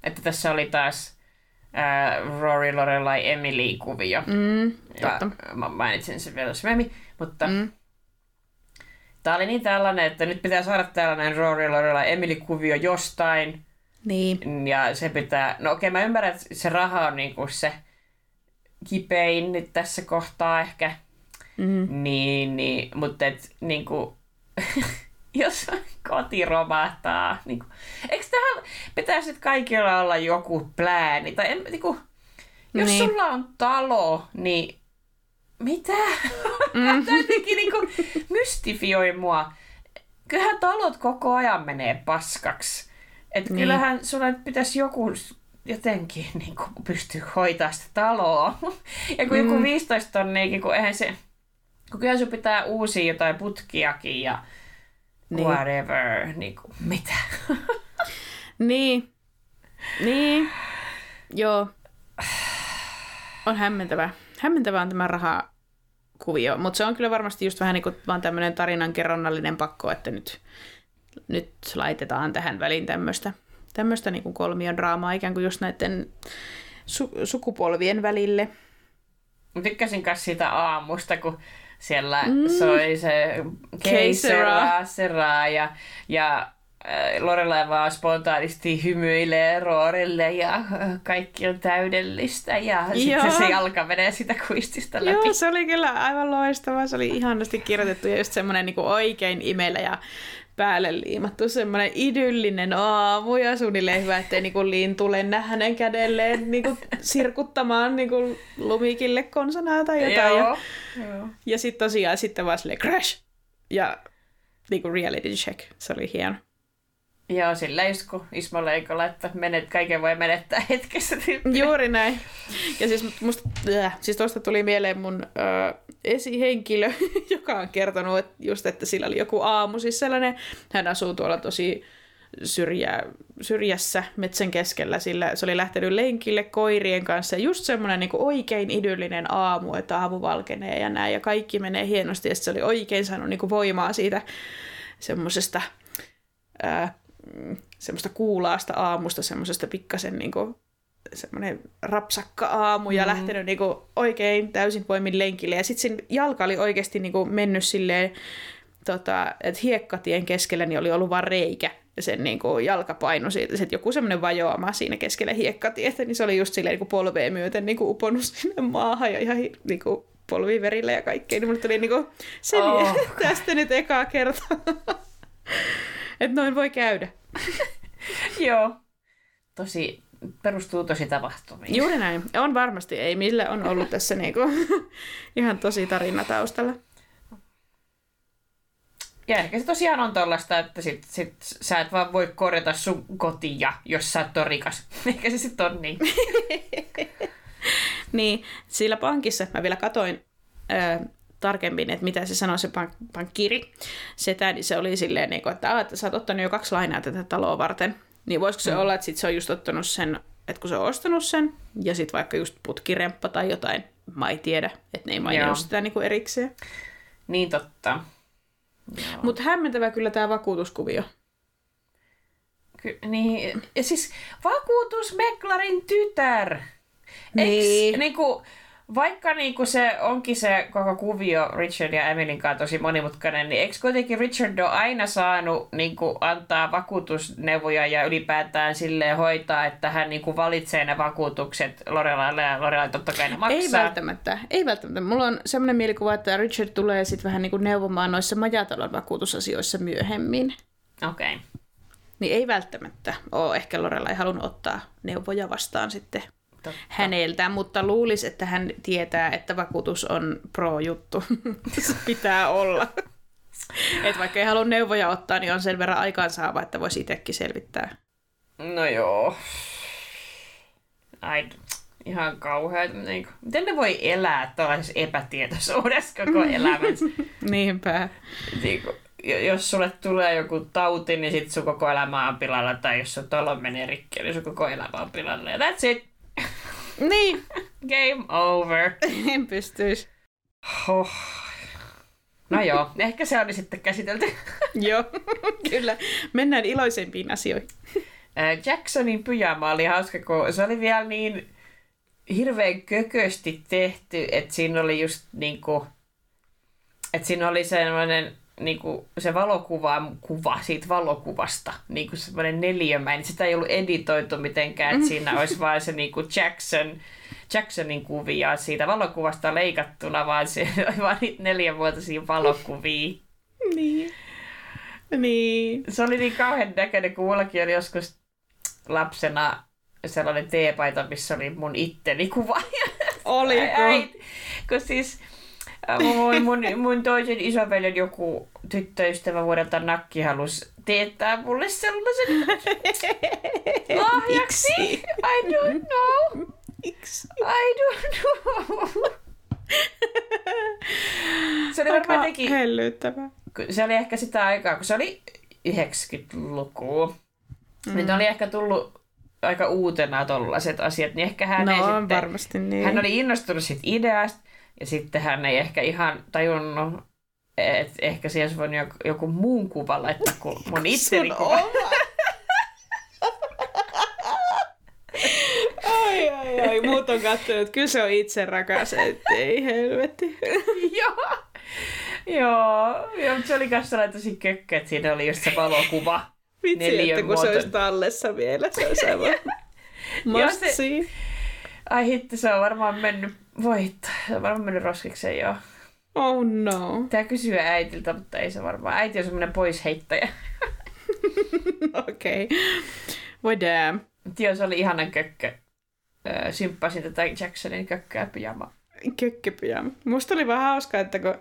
että tässä oli taas Rory, Lorelai, Emily-kuvio. Mä mainitsin sen vielä semmin, mutta tää oli niin tällainen, että nyt pitää saada tällainen Rory, Lorelai, Emily-kuvio jostain. Niin. Ja se pitää, no okei, mä ymmärrän, että se raha on niinku se kipein nyt tässä kohtaa ehkä. Niin, mutta et niinku jos koti romahtaa. Niin kuin, eikö tähän pitäisi nyt kaikilla olla joku plääni? Tai niin kuin, jos niin. Sulla on talo, niin mitä? Tämä jotenkin niin kuin mystifioi mua. Kyllähän talot koko ajan menee paskaksi. Että niin. Kyllähän sulla pitäisi joku jotenkin niin kuin, pystyy hoitaa sitä taloa. Ja kun joku 15 tonniakin, kun eihän se... Kun kyllä sun pitää uusia jotain putkiakin ja niin. Whatever, niin kuin mitä. Niin, niin, joo. On hämmentävää. Hämmentävää on tämä rahakuvio, mutta se on kyllä varmasti just vähän niin kuin vaan tämmöinen tarinankerronnallinen pakko, että nyt laitetaan tähän väliin tämmöistä niin kuin kolmion draamaa ikään kuin just näiden sukupolvien välille. Tykkäsin myös siitä aamusta, kun siellä soi se keisera ja Lorelai vaan spontaanisti hymyilee Roorille ja kaikki on täydellistä ja sitten se jalka menee sitä kuistista läpi. Joo, se oli kyllä aivan loistavaa. Se oli ihanasti kirjoitettu ja just semmoinen niin kuin oikein imelä ja päälle liimattu semmoinen idyllinen aamu ja suunnilleen hyvä, ettei niin Liintulle nähdä hänen kädelleen niin sirkuttamaan niin lumikille konsanaa tai jotain. Joo. Ja sitten tosiaan sitten vaan silleen crash ja niin reality check. Se oli hieno. Joo, sillä just kun Ismo Leikola, että kaiken voi menettää hetkessä. Juuri näin. Ja siis tuosta tuli mieleen mun esihenkilö, joka on kertonut, että just että sillä oli joku aamu, siis sellainen, hän asuu tuolla tosi syrjässä metsän keskellä, sillä se oli lähtenyt lenkille koirien kanssa. Ja just semmoinen niin kuin oikein idyllinen aamu, että aamu valkenee ja näin, ja kaikki menee hienosti, ja se oli oikein saanut niin kuin voimaa siitä semmoisesta... semmoista kuulaasta aamusta, semmoisesta pikkasen niinku, semmoinen rapsakka aamu ja lähtenyt niinku oikein täysin voimin lenkille. Ja sitten sen jalka oli oikeasti niinku mennyt silleen, että hiekkatien keskellä niin oli ollut vaan reikä ja sen niinku jalkapaino siitä, että joku semmoinen vajoama siinä keskellä hiekkatietä, niin se oli just silleen niinku polveen myöten niinku uponut sinne maahan ja ihan niinku polviverillä ja kaikkea. Niin mulle tuli niinku tästä nyt ekaa kertaa. Että noin voi käydä. Joo. Perustuu tosi tapahtumiin. Juuri näin. On varmasti. Ei millä on ollut tässä niinku ihan tosi tarina taustalla. Ja ehkä se tosiaan on tollaista, että sit sä et vaan voi korjata sun kotia, jos sä et ole rikas. Ehkä se sit on niin. Niin. Sillä pankissa mä vielä katoin... tarkemmin, että mitä se sanoi se pankkiri. Niin se oli silleen, että sä oot ottanut jo 2 lainaa tätä taloa varten. Niin voisiko se olla, että sit se on just ottanut sen, että kun se on ostanut sen, ja sitten vaikka just putkiremppa tai jotain, mä ei tiedä, että ne ei maininnut sitä niinku erikseen. Niin totta. Mutta hämmentävä kyllä tämä vakuutuskuvio. Niin, ja siis vakuutusmeklarin tytär! Niin. Eiks, niinku... Vaikka niinku se onkin se koko kuvio Richard ja Emilyn kanssa tosi monimutkainen, niin eikö kuitenkin Richard ole aina saanut niinku antaa vakuutusneuvoja ja ylipäätään silleen hoitaa, että hän niinku valitsee ne vakuutukset Lorelaille ja Lorelai totta kai ne maksaa? Ei välttämättä. Mulla on semmoinen mielikuva, että Richard tulee sitten vähän niinku neuvomaan noissa majatalon vakuutusasioissa myöhemmin. Okei. Okay. Niin ei välttämättä ole ehkä Lorelai halunnut ottaa neuvoja vastaan sitten. Totta. Häneltä, mutta luulisi, että hän tietää, että vakuutus on pro-juttu. Se pitää olla. Et vaikka ei halua neuvoja ottaa, niin on sen verran aikaansaava, että voisi itsekin selvittää. No joo. Ai, ihan kauheat. Miten ne voi elää tällaisessa epätietoisuudessa koko elämänsä? Niinpä. Jos sulle tulee joku tauti, niin sit sun koko elämä on pilalla. Tai jos sun talo menee rikki, niin sun koko elämä on pilalla. Ja that's it. Niin. Game over. En pystyisi. Oh. No joo, ehkä se oli sitten käsitelty. Joo, kyllä. Mennään iloisempiin asioihin. Jacksonin pyjama oli hauska, kun se oli vielä niin hirveän kökösti tehty, että siinä oli just niinku... Että siinä oli sellainen... Niinku se kuva siitä valokuvasta, niinku semmoinen neliömäinen, sitä ei ollut editoitu mitenkään, että siinä olisi vaan se niinku Jacksonin kuvia siitä valokuvasta leikattuna, vaan niitä 4-vuotiaisia valokuvia. Niin. Niin. Se oli niin kauhean näköinen, kun mullakin oli joskus lapsena sellainen teepaita, missä oli mun itteni kuva. Oliko? Kun siis mun toisen isoveljen joku tyttöystävä vuodelta nakki halusi teettää mulle sellaisen lahjaksi. I don't know. I don't know. Se oli varmaan teki... hellyttävää. Se oli ehkä sitä aikaa, kun se oli 90-lukua. Mm. Niin oli ehkä tullut aika uutena tollaiset asiat. Niin ehkä hän, sitten, niin. Hän oli innostunut siitä ideasta ja sitten hän ei ehkä ihan tajunnut, että ehkä siellä olisi voinut joku muun kuva laittaa kuin mun itteni kuva. Ai, muut on kattonut, että kyllä se on itse rakas, ettei helvetti. Joo, mutta se oli myös sellainen tosi kökkö, että siinä oli just se valokuva. Vitsi, että kun se olisi tallessa vielä, se olisi aivan massi. Ai hitti, se on varmaan mennyt voittaa. Se on varmaan mennyt roskikseen, joo. Oh no. Tää kysyy äitiltä, mutta ei se varmaan. Äiti on semmoinen poisheittäjä. Okei. Okay. Voi damn. Joo, se oli ihanan kökkö. Symppasin tätä Jacksonin kökkää pyjamaa. Kökköpyjama. Musta oli vähän hauskaa, että kun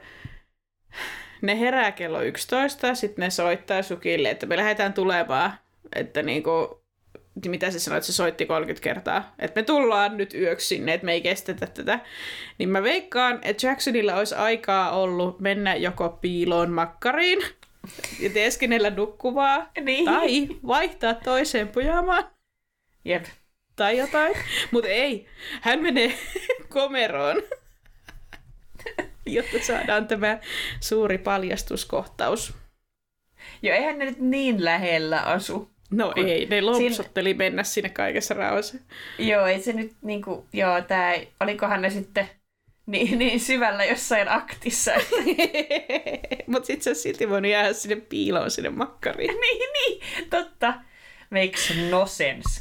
ne herää kello 11, sitten ne soittaa Sookille, että me lähdetään tulemaan, että niinku, mitä se sanoi, että se soitti 30 kertaa, että me tullaan nyt yöksi sinne, että me ei kestetä tätä. Niin mä veikkaan, että Jacksonilla olisi aikaa ollut mennä joko piiloon makkariin ja teeskennellä nukkuvaa, niin. Tai vaihtaa toiseen pyjamaan. Jep. Tai jotain, mutta ei. Hän menee komeroon, jotta saadaan tämä suuri paljastuskohtaus. Joo, eihän ne nyt niin lähellä asu. No ei, ne lopsotteli mennä siinä kaikessa rauhassa. Joo, ei se nyt niinku, joo, tää, olikohan ne sitten niin syvällä jossain aktissa. Mutta sit se on silti voinut jäädä sinne piiloon, sinne makkariin. Niin, totta. Makes no sense.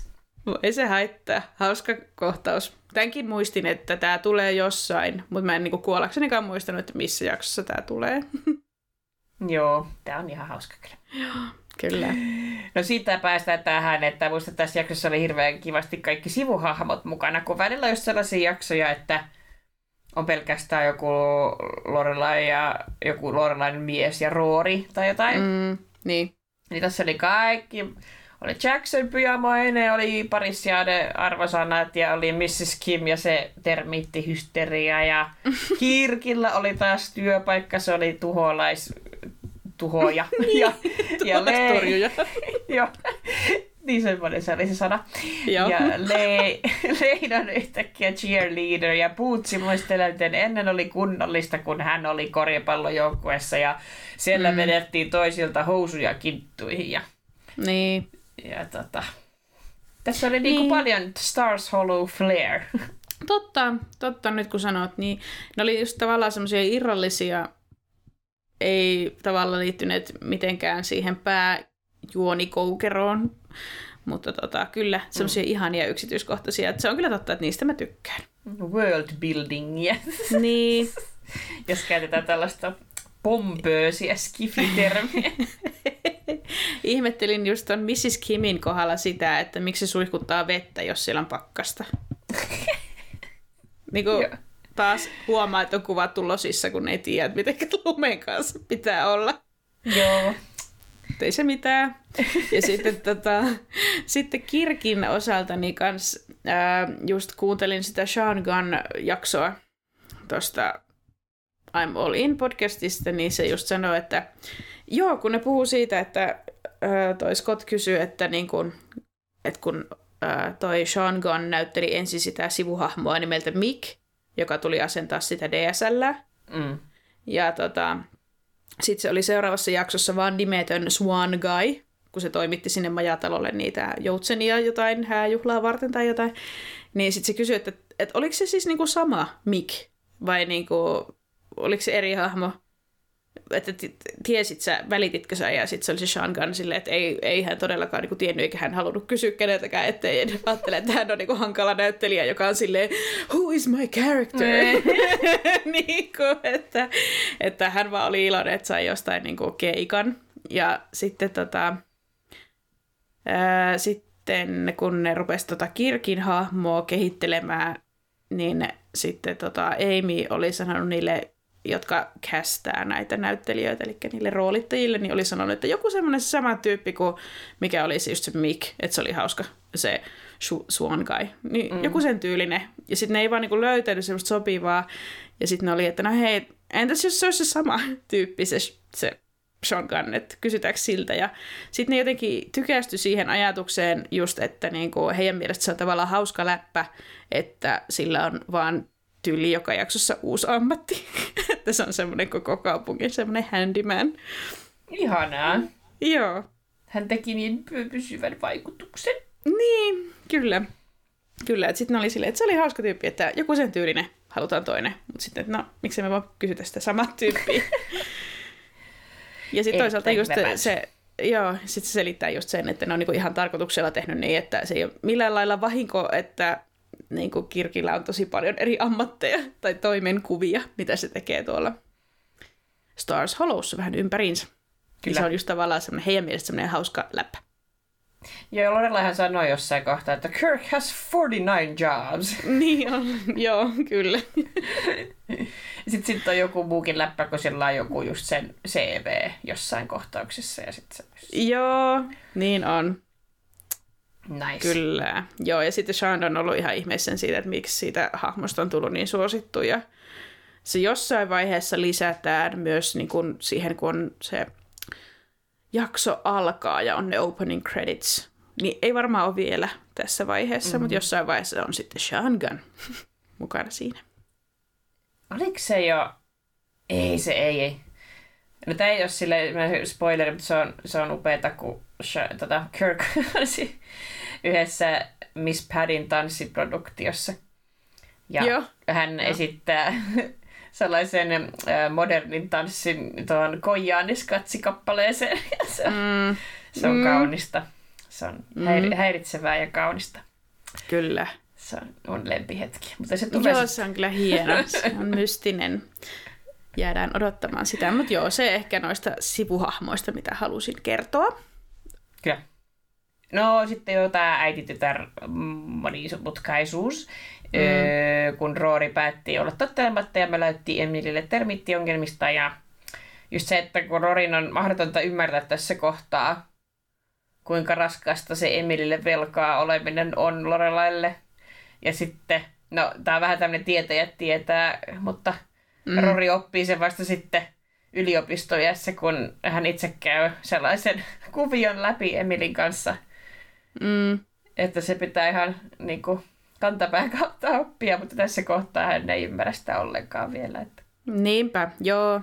Ei se haittaa. Hauska kohtaus. Tämänkin muistin, että tämä tulee jossain, mutta mä en niinku kuollaksenikaan muistanut, että missä jaksossa tämä tulee. Joo, tämä on ihan hauska kyllä. Kyllä. No siitä päästään tähän, että muistan, että tässä jaksossa oli hirveän kivasti kaikki sivuhahmot mukana, kun välillä on sellaisia jaksoja, että on pelkästään joku Lorelai ja joku Lorelain mies ja Rory tai jotain. Niin tässä oli kaikki... Oli Jackson pyjamainen, oli Parissiaiden arvosanat ja oli Mrs. Kim ja se termiittihysteria. Ja Kirkillä oli taas työpaikka, se oli tuholaistuhoja. Tuholaistorjuja. Joo, niin semmoinen se oli se sana. Joo. Ja Lane on yhtäkkiä cheerleader ja Bootsi muistelee, miten ennen oli kunnollista, kun hän oli koripallojoukkuessa. Ja siellä vedettiin toisilta housuja kinttuihin ja... Niin. Ja tässä oli niin paljon Stars Hollow flair. Totta, nyt kun sanot, niin ne oli just tavallaan semmoisia irrallisia, ei tavallaan liittyneet mitenkään siihen pääjuonikoukeroon, mutta kyllä semmoisia ihania yksityiskohtaisia, että se on kyllä totta, että niistä mä tykkään. World buildingia. Niin. Jos käytetään tällaista pompöösiä skifitermiä. Ihmettelin just ton Mrs. Kimin kohdalla sitä, että miksi se suihkuttaa vettä, jos siellä on pakkasta. Niinku taas huomaa, että on kuvattu losissa, kun ei tiedä, miten lumen kanssa pitää olla. Joo. Ei se mitään. Ja sitten Kirkin osalta niin kans just kuuntelin sitä Sean Gunn-jaksoa tosta I'm All In -podcastista, niin se just sanoi, että joo, kun ne puhuu siitä, että toi Scott kysyi, että niin kun toi Sean Gunn näytteli ensin sitä sivuhahmoa nimeltä Mick, joka tuli asentaa sitä DSL:ää. Mm. Ja sitten se oli seuraavassa jaksossa vaan nimetön Swan Guy, kun se toimitti sinne majatalolle niitä joutsenia jotain hääjuhlaa varten tai jotain. Niin sitten se kysyi, että oliko se siis niinku sama Mick vai niinku, oliko se eri hahmo? Että tiesit sä, välititkö sä, ja sitten se oli se Sean Gunn silleen, että ei hän todellakaan niinku tiennyt, eikä hän halunnut kysyä keneltäkään, ettei ajattele, että hän on niinku hankala näyttelijä, joka on silleen, who is my character? Niinku, että hän vaan oli iloinen, että sai jostain niinku keikan Ja sitten sitten kun ne rupesi Kirkin hahmoa kehittelemään, niin sitten Amy oli sanonut niille, jotka kästää näitä näyttelijöitä, eli niille roolittajille, niin oli sanonut, että joku semmoinen sama tyyppi kuin mikä oli just se Mick, että se oli hauska, se Swan Guy. Niin joku sen tyylinen. Ja sitten ne ei vaan niinku löytänyt semmoista sopivaa. Ja sitten ne oli, että no hei, entäs jos se olisi se sama tyyppi, se Sean Gunn, että kysytäänkö siltä. Ja sitten ne jotenkin tykästyi siihen ajatukseen just, että niinku heidän mielestä se on tavallaan hauska läppä, että sillä on vaan tyyli joka jaksossa uusi ammatti. Että se on semmoinen koko kaupungin semmoinen handyman. Ihanaa. Joo. Hän teki niin pysyvän vaikutuksen. Niin, kyllä. Kyllä, että sitten ne oli silleen, että se oli hauska tyyppi, että joku sen tyylinen, halutaan toinen. Mutta sitten, että no, miksei me vaan kysytä sitä samaa tyyppiä. Ja sitten toisaalta just se, joo, sit se selittää just sen, että ne on niinku ihan tarkoituksella tehnyt niin, että se ei ole millään lailla vahinko, että niinku Kirkillä on tosi paljon eri ammatteja tai toimenkuvia, mitä se tekee tuolla Stars Hollowssa vähän ympäriinsä. Kyllä. Se on just tavallaan heidän mielestä semmoinen hauska läppä. Ja Lorelaihan sanoi jossain kohtaa, että Kirk has 49 jobs. Niin on, joo, kyllä. Sitten on joku muukin läppä, kun sillä on joku just sen CV jossain kohtauksessa. Ja sit se... Joo, niin on. Nice. Kyllä. Joo, ja sitten Sean on ollut ihan ihmeissään siitä, että miksi siitä hahmosta on tullut niin suosittu. Ja se jossain vaiheessa lisätään myös niin kun siihen, kun on se... jakso alkaa ja on ne opening credits. Niin ei varmaan ole vielä tässä vaiheessa, mutta jossain vaiheessa on sitten Sean Gunn mukana siinä. Oliko se jo... Ei se, ei. No tää ei ole silleen spoileri, mutta se on upeeta, kun Kirk olisi yhdessä Miss Paddin tanssiproduktiossa. Ja joo. Hän esittää... sellaisen modernin tanssin tuohon Koijaanis-katsikappaleeseen. Se on kaunista. Se on häiritsevää ja kaunista. Kyllä. Se on mun lempihetki. Mutta se tulee joo, se on kyllä hieno. Se on mystinen. Jäädään odottamaan sitä. Mutta joo, se ehkä noista sivuhahmoista, mitä halusin kertoa. Kyllä. No sitten jo tämä äiti-tytär monismutkaisuus. Kun Rory päätti olla tottelematta ja me läyttiin Emilylle termittiongelmista ja just se, että kun Rorin on mahdotonta ymmärtää tässä kohtaa, kuinka raskasta se Emilylle velkaa oleminen on Lorelaille. Ja sitten, no tää on vähän tämmönen tietäjät tietää, mutta Rory oppii sen vasta sitten yliopistoiässä, kun hän itse käy sellaisen kuvion läpi Emilyn kanssa. Että se pitää ihan niinku... kantapään kautta oppia, mutta tässä kohtaa hän ei ymmärrä sitä ollenkaan vielä. Että. Niinpä, joo.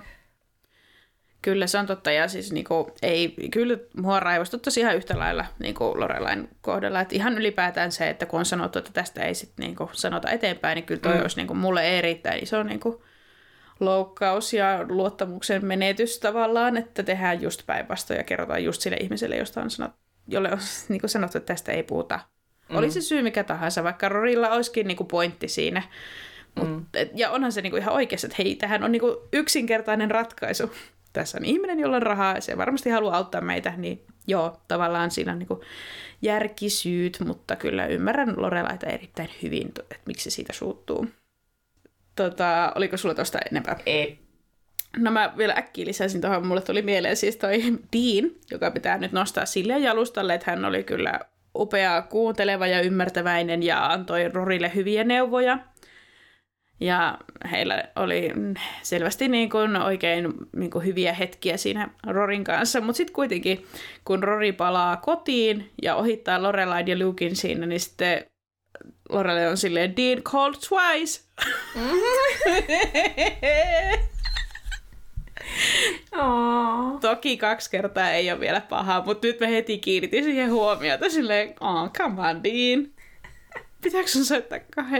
Kyllä se on totta. Ja siis niinku, ei, kyllä mua raivostuttaisi ihan yhtä lailla niinku Lorelain kohdalla. Et ihan ylipäätään se, että kun on sanottu, että tästä ei sit niinku sanota eteenpäin, niin kyllä toi olisi niinku mulle erittäin iso niinku loukkaus ja luottamuksen menetys tavallaan, että tehdään just päinvastoin ja kerrotaan just sille ihmiselle, jolle on niinku sanottu, että tästä ei puhuta. Oli se syy mikä tahansa, vaikka Rorilla olisikin niinku pointti siinä. Ja onhan se niinku ihan oikeassa, että hei, tähän on niinku yksinkertainen ratkaisu. Tässä on ihminen, jolla on rahaa, se varmasti haluaa auttaa meitä, niin joo, tavallaan siinä on niinku järkisyyt, mutta kyllä ymmärrän Lorelaita erittäin hyvin, että miksi se siitä suuttuu. Oliko sulla tuosta enempää? Ei. No mä vielä äkkiä lisäsin tuohon, mulle tuli mieleen siis toi Dean, joka pitää nyt nostaa silleen jalustalle, että hän oli kyllä... upea, kuunteleva ja ymmärtäväinen ja antoi Rorille hyviä neuvoja. Ja heillä oli selvästi niin kuin oikein niin kuin hyviä hetkiä siinä Rorin kanssa. Mutta sitten kuitenkin, kun Rory palaa kotiin ja ohittaa Lorelain ja Luken siinä, niin sitten Lorelai on silleen, Dean called twice! Oh. Toki 2 kertaa ei ole vielä pahaa, mutta nyt mä heti kiinnitin siihen huomiota silleen, come on Dean. Pitääkö sun soittaa 2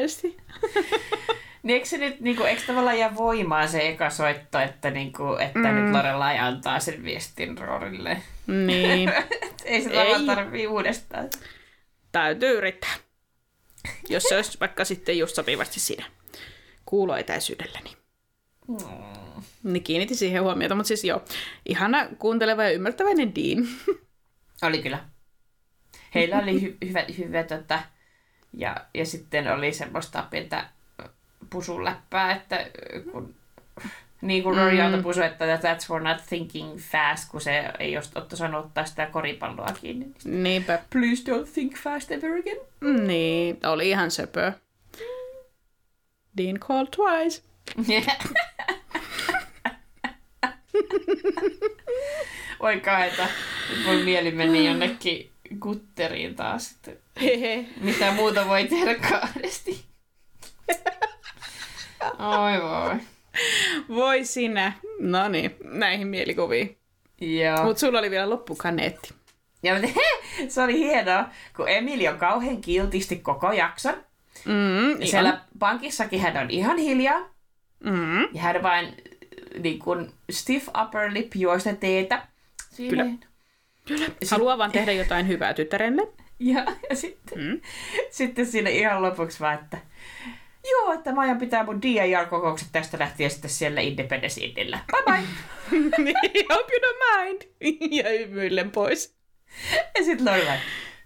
Niin eikö se nyt, niinku, eikö tavallaan jää voimaan se eka soitto, että, niinku, että nyt Lorelai antaa sen viestin Rorille? Niin. Ei se tavallaan tarvii uudestaan. Täytyy yrittää. Jos se olisi vaikka sitten just sopivasti siinä kuuloetäisyydellä, niin... niin kiinnitin siihen huomiota, mutta siis joo, ihana, kuunteleva ja ymmärtäväinen Dean. Oli kyllä. Heillä oli hyvät ja sitten oli semmoista pientä pusuläppää, että kun, niin kuin Rory pusu, että that's for not thinking fast, kun se ei osannut ottaa sitä koripalloa kiinni. Niinpä. Please don't think fast ever again. Niin, oli ihan söpö. Dean called twice. Oi kaeta, voi mieli meni jonnekin kutteriin taas. Mitä muuta voi tehdä kahdesti? Oi voi. Voi sinä. No niin, näihin mielikuviin. Joo. Mut sulla oli vielä loppukaneetti. Ja, se oli hienoa, kun Emily on kauhean kiltisti koko jakson. Siellä pankissakin hän on ihan hiljaa. Ja hän vain niin kuin stiff upper lip juo sitä teetä. Kyllä. Haluaa vaan tehdä jotain hyvää tyttärelle. Ja sitten siinä ihan lopuksi vaan, että joo, että mä aion pitää mun DIR-kokoukset tästä lähtien sitten siellä Independence Indillä. Bye bye! Hope you don't mind! Ja hymyillen pois. Ja sitten Lorelai,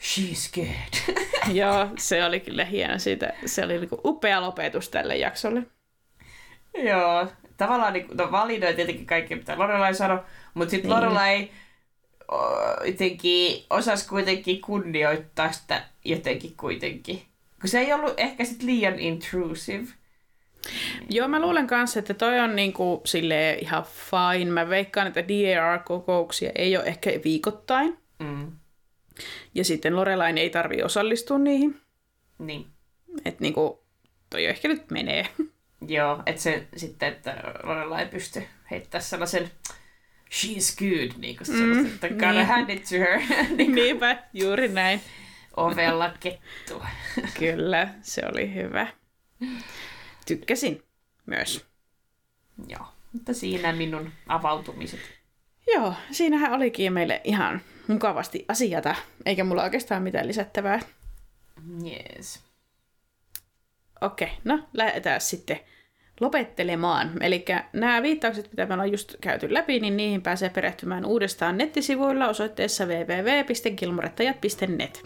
she's good. Joo, se oli kyllä hieno siitä. Se oli niinku upea lopetus tälle jaksolle. Joo, tavallaan niin, validoi tietenkin kaikki, mitä Lorelai sanoi, mutta sitten Lorelai jotenkin osasi kuitenkin kunnioittaa sitä jotenkin kuitenkin. Kun se ei ollut ehkä sit liian intrusive. Joo, mä luulen kanssa, että toi on niinku silleen ihan fine. Mä veikkaan, että DAR-kokouksia ei ole ehkä viikoittain. Ja sitten Lorelain ei tarvitse osallistua niihin. Niin. Että niinku toi ehkä nyt menee. Joo, että se sitten, että Lorelai pystyi heittämään sellaisen she's good, niinku sellaisen, että gotta hand it to her. Niinpä, juuri näin. Ovella kettua. Kyllä, se oli hyvä. Tykkäsin myös. Joo, mutta siinä minun avautumiset. Joo, siinähän olikin meille ihan mukavasti asiata, eikä mulla oikeastaan mitään lisättävää. Yes. Okei, no lähdetään sitten lopettelemaan. Eli nämä viittaukset, mitä me ollaan just käyty läpi, niin niihin pääsee perehtymään uudestaan nettisivuilla osoitteessa www.gilmorettäjät.net.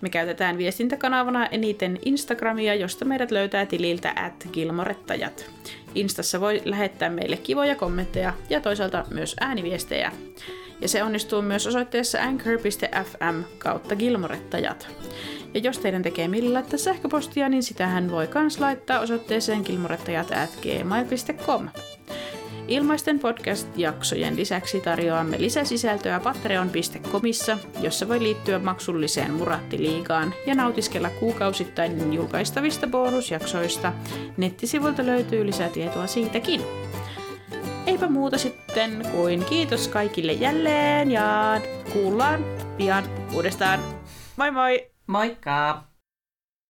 Me käytetään viestintäkanavana eniten Instagramia, josta meidät löytää tililtä @gilmorettäjät. Instassa voi lähettää meille kivoja kommentteja ja toisaalta myös ääniviestejä. Ja se onnistuu myös osoitteessa anchor.fm/gilmorettäjät. Ja jos teidän tekee millä laittaa sähköpostia, niin sitähän voi myös laittaa osoitteeseen gilmorettajat@gmail.com. Ilmaisten podcast-jaksojen lisäksi tarjoamme lisäsisältöä patreon.comissa, jossa voi liittyä maksulliseen Murattiliigaan ja nautiskella kuukausittain julkaistavista bonusjaksoista. Nettisivuilta löytyy lisätietoa siitäkin. Eipä muuta sitten kuin kiitos kaikille jälleen ja kuullaan pian uudestaan. Moi moi! Moikka!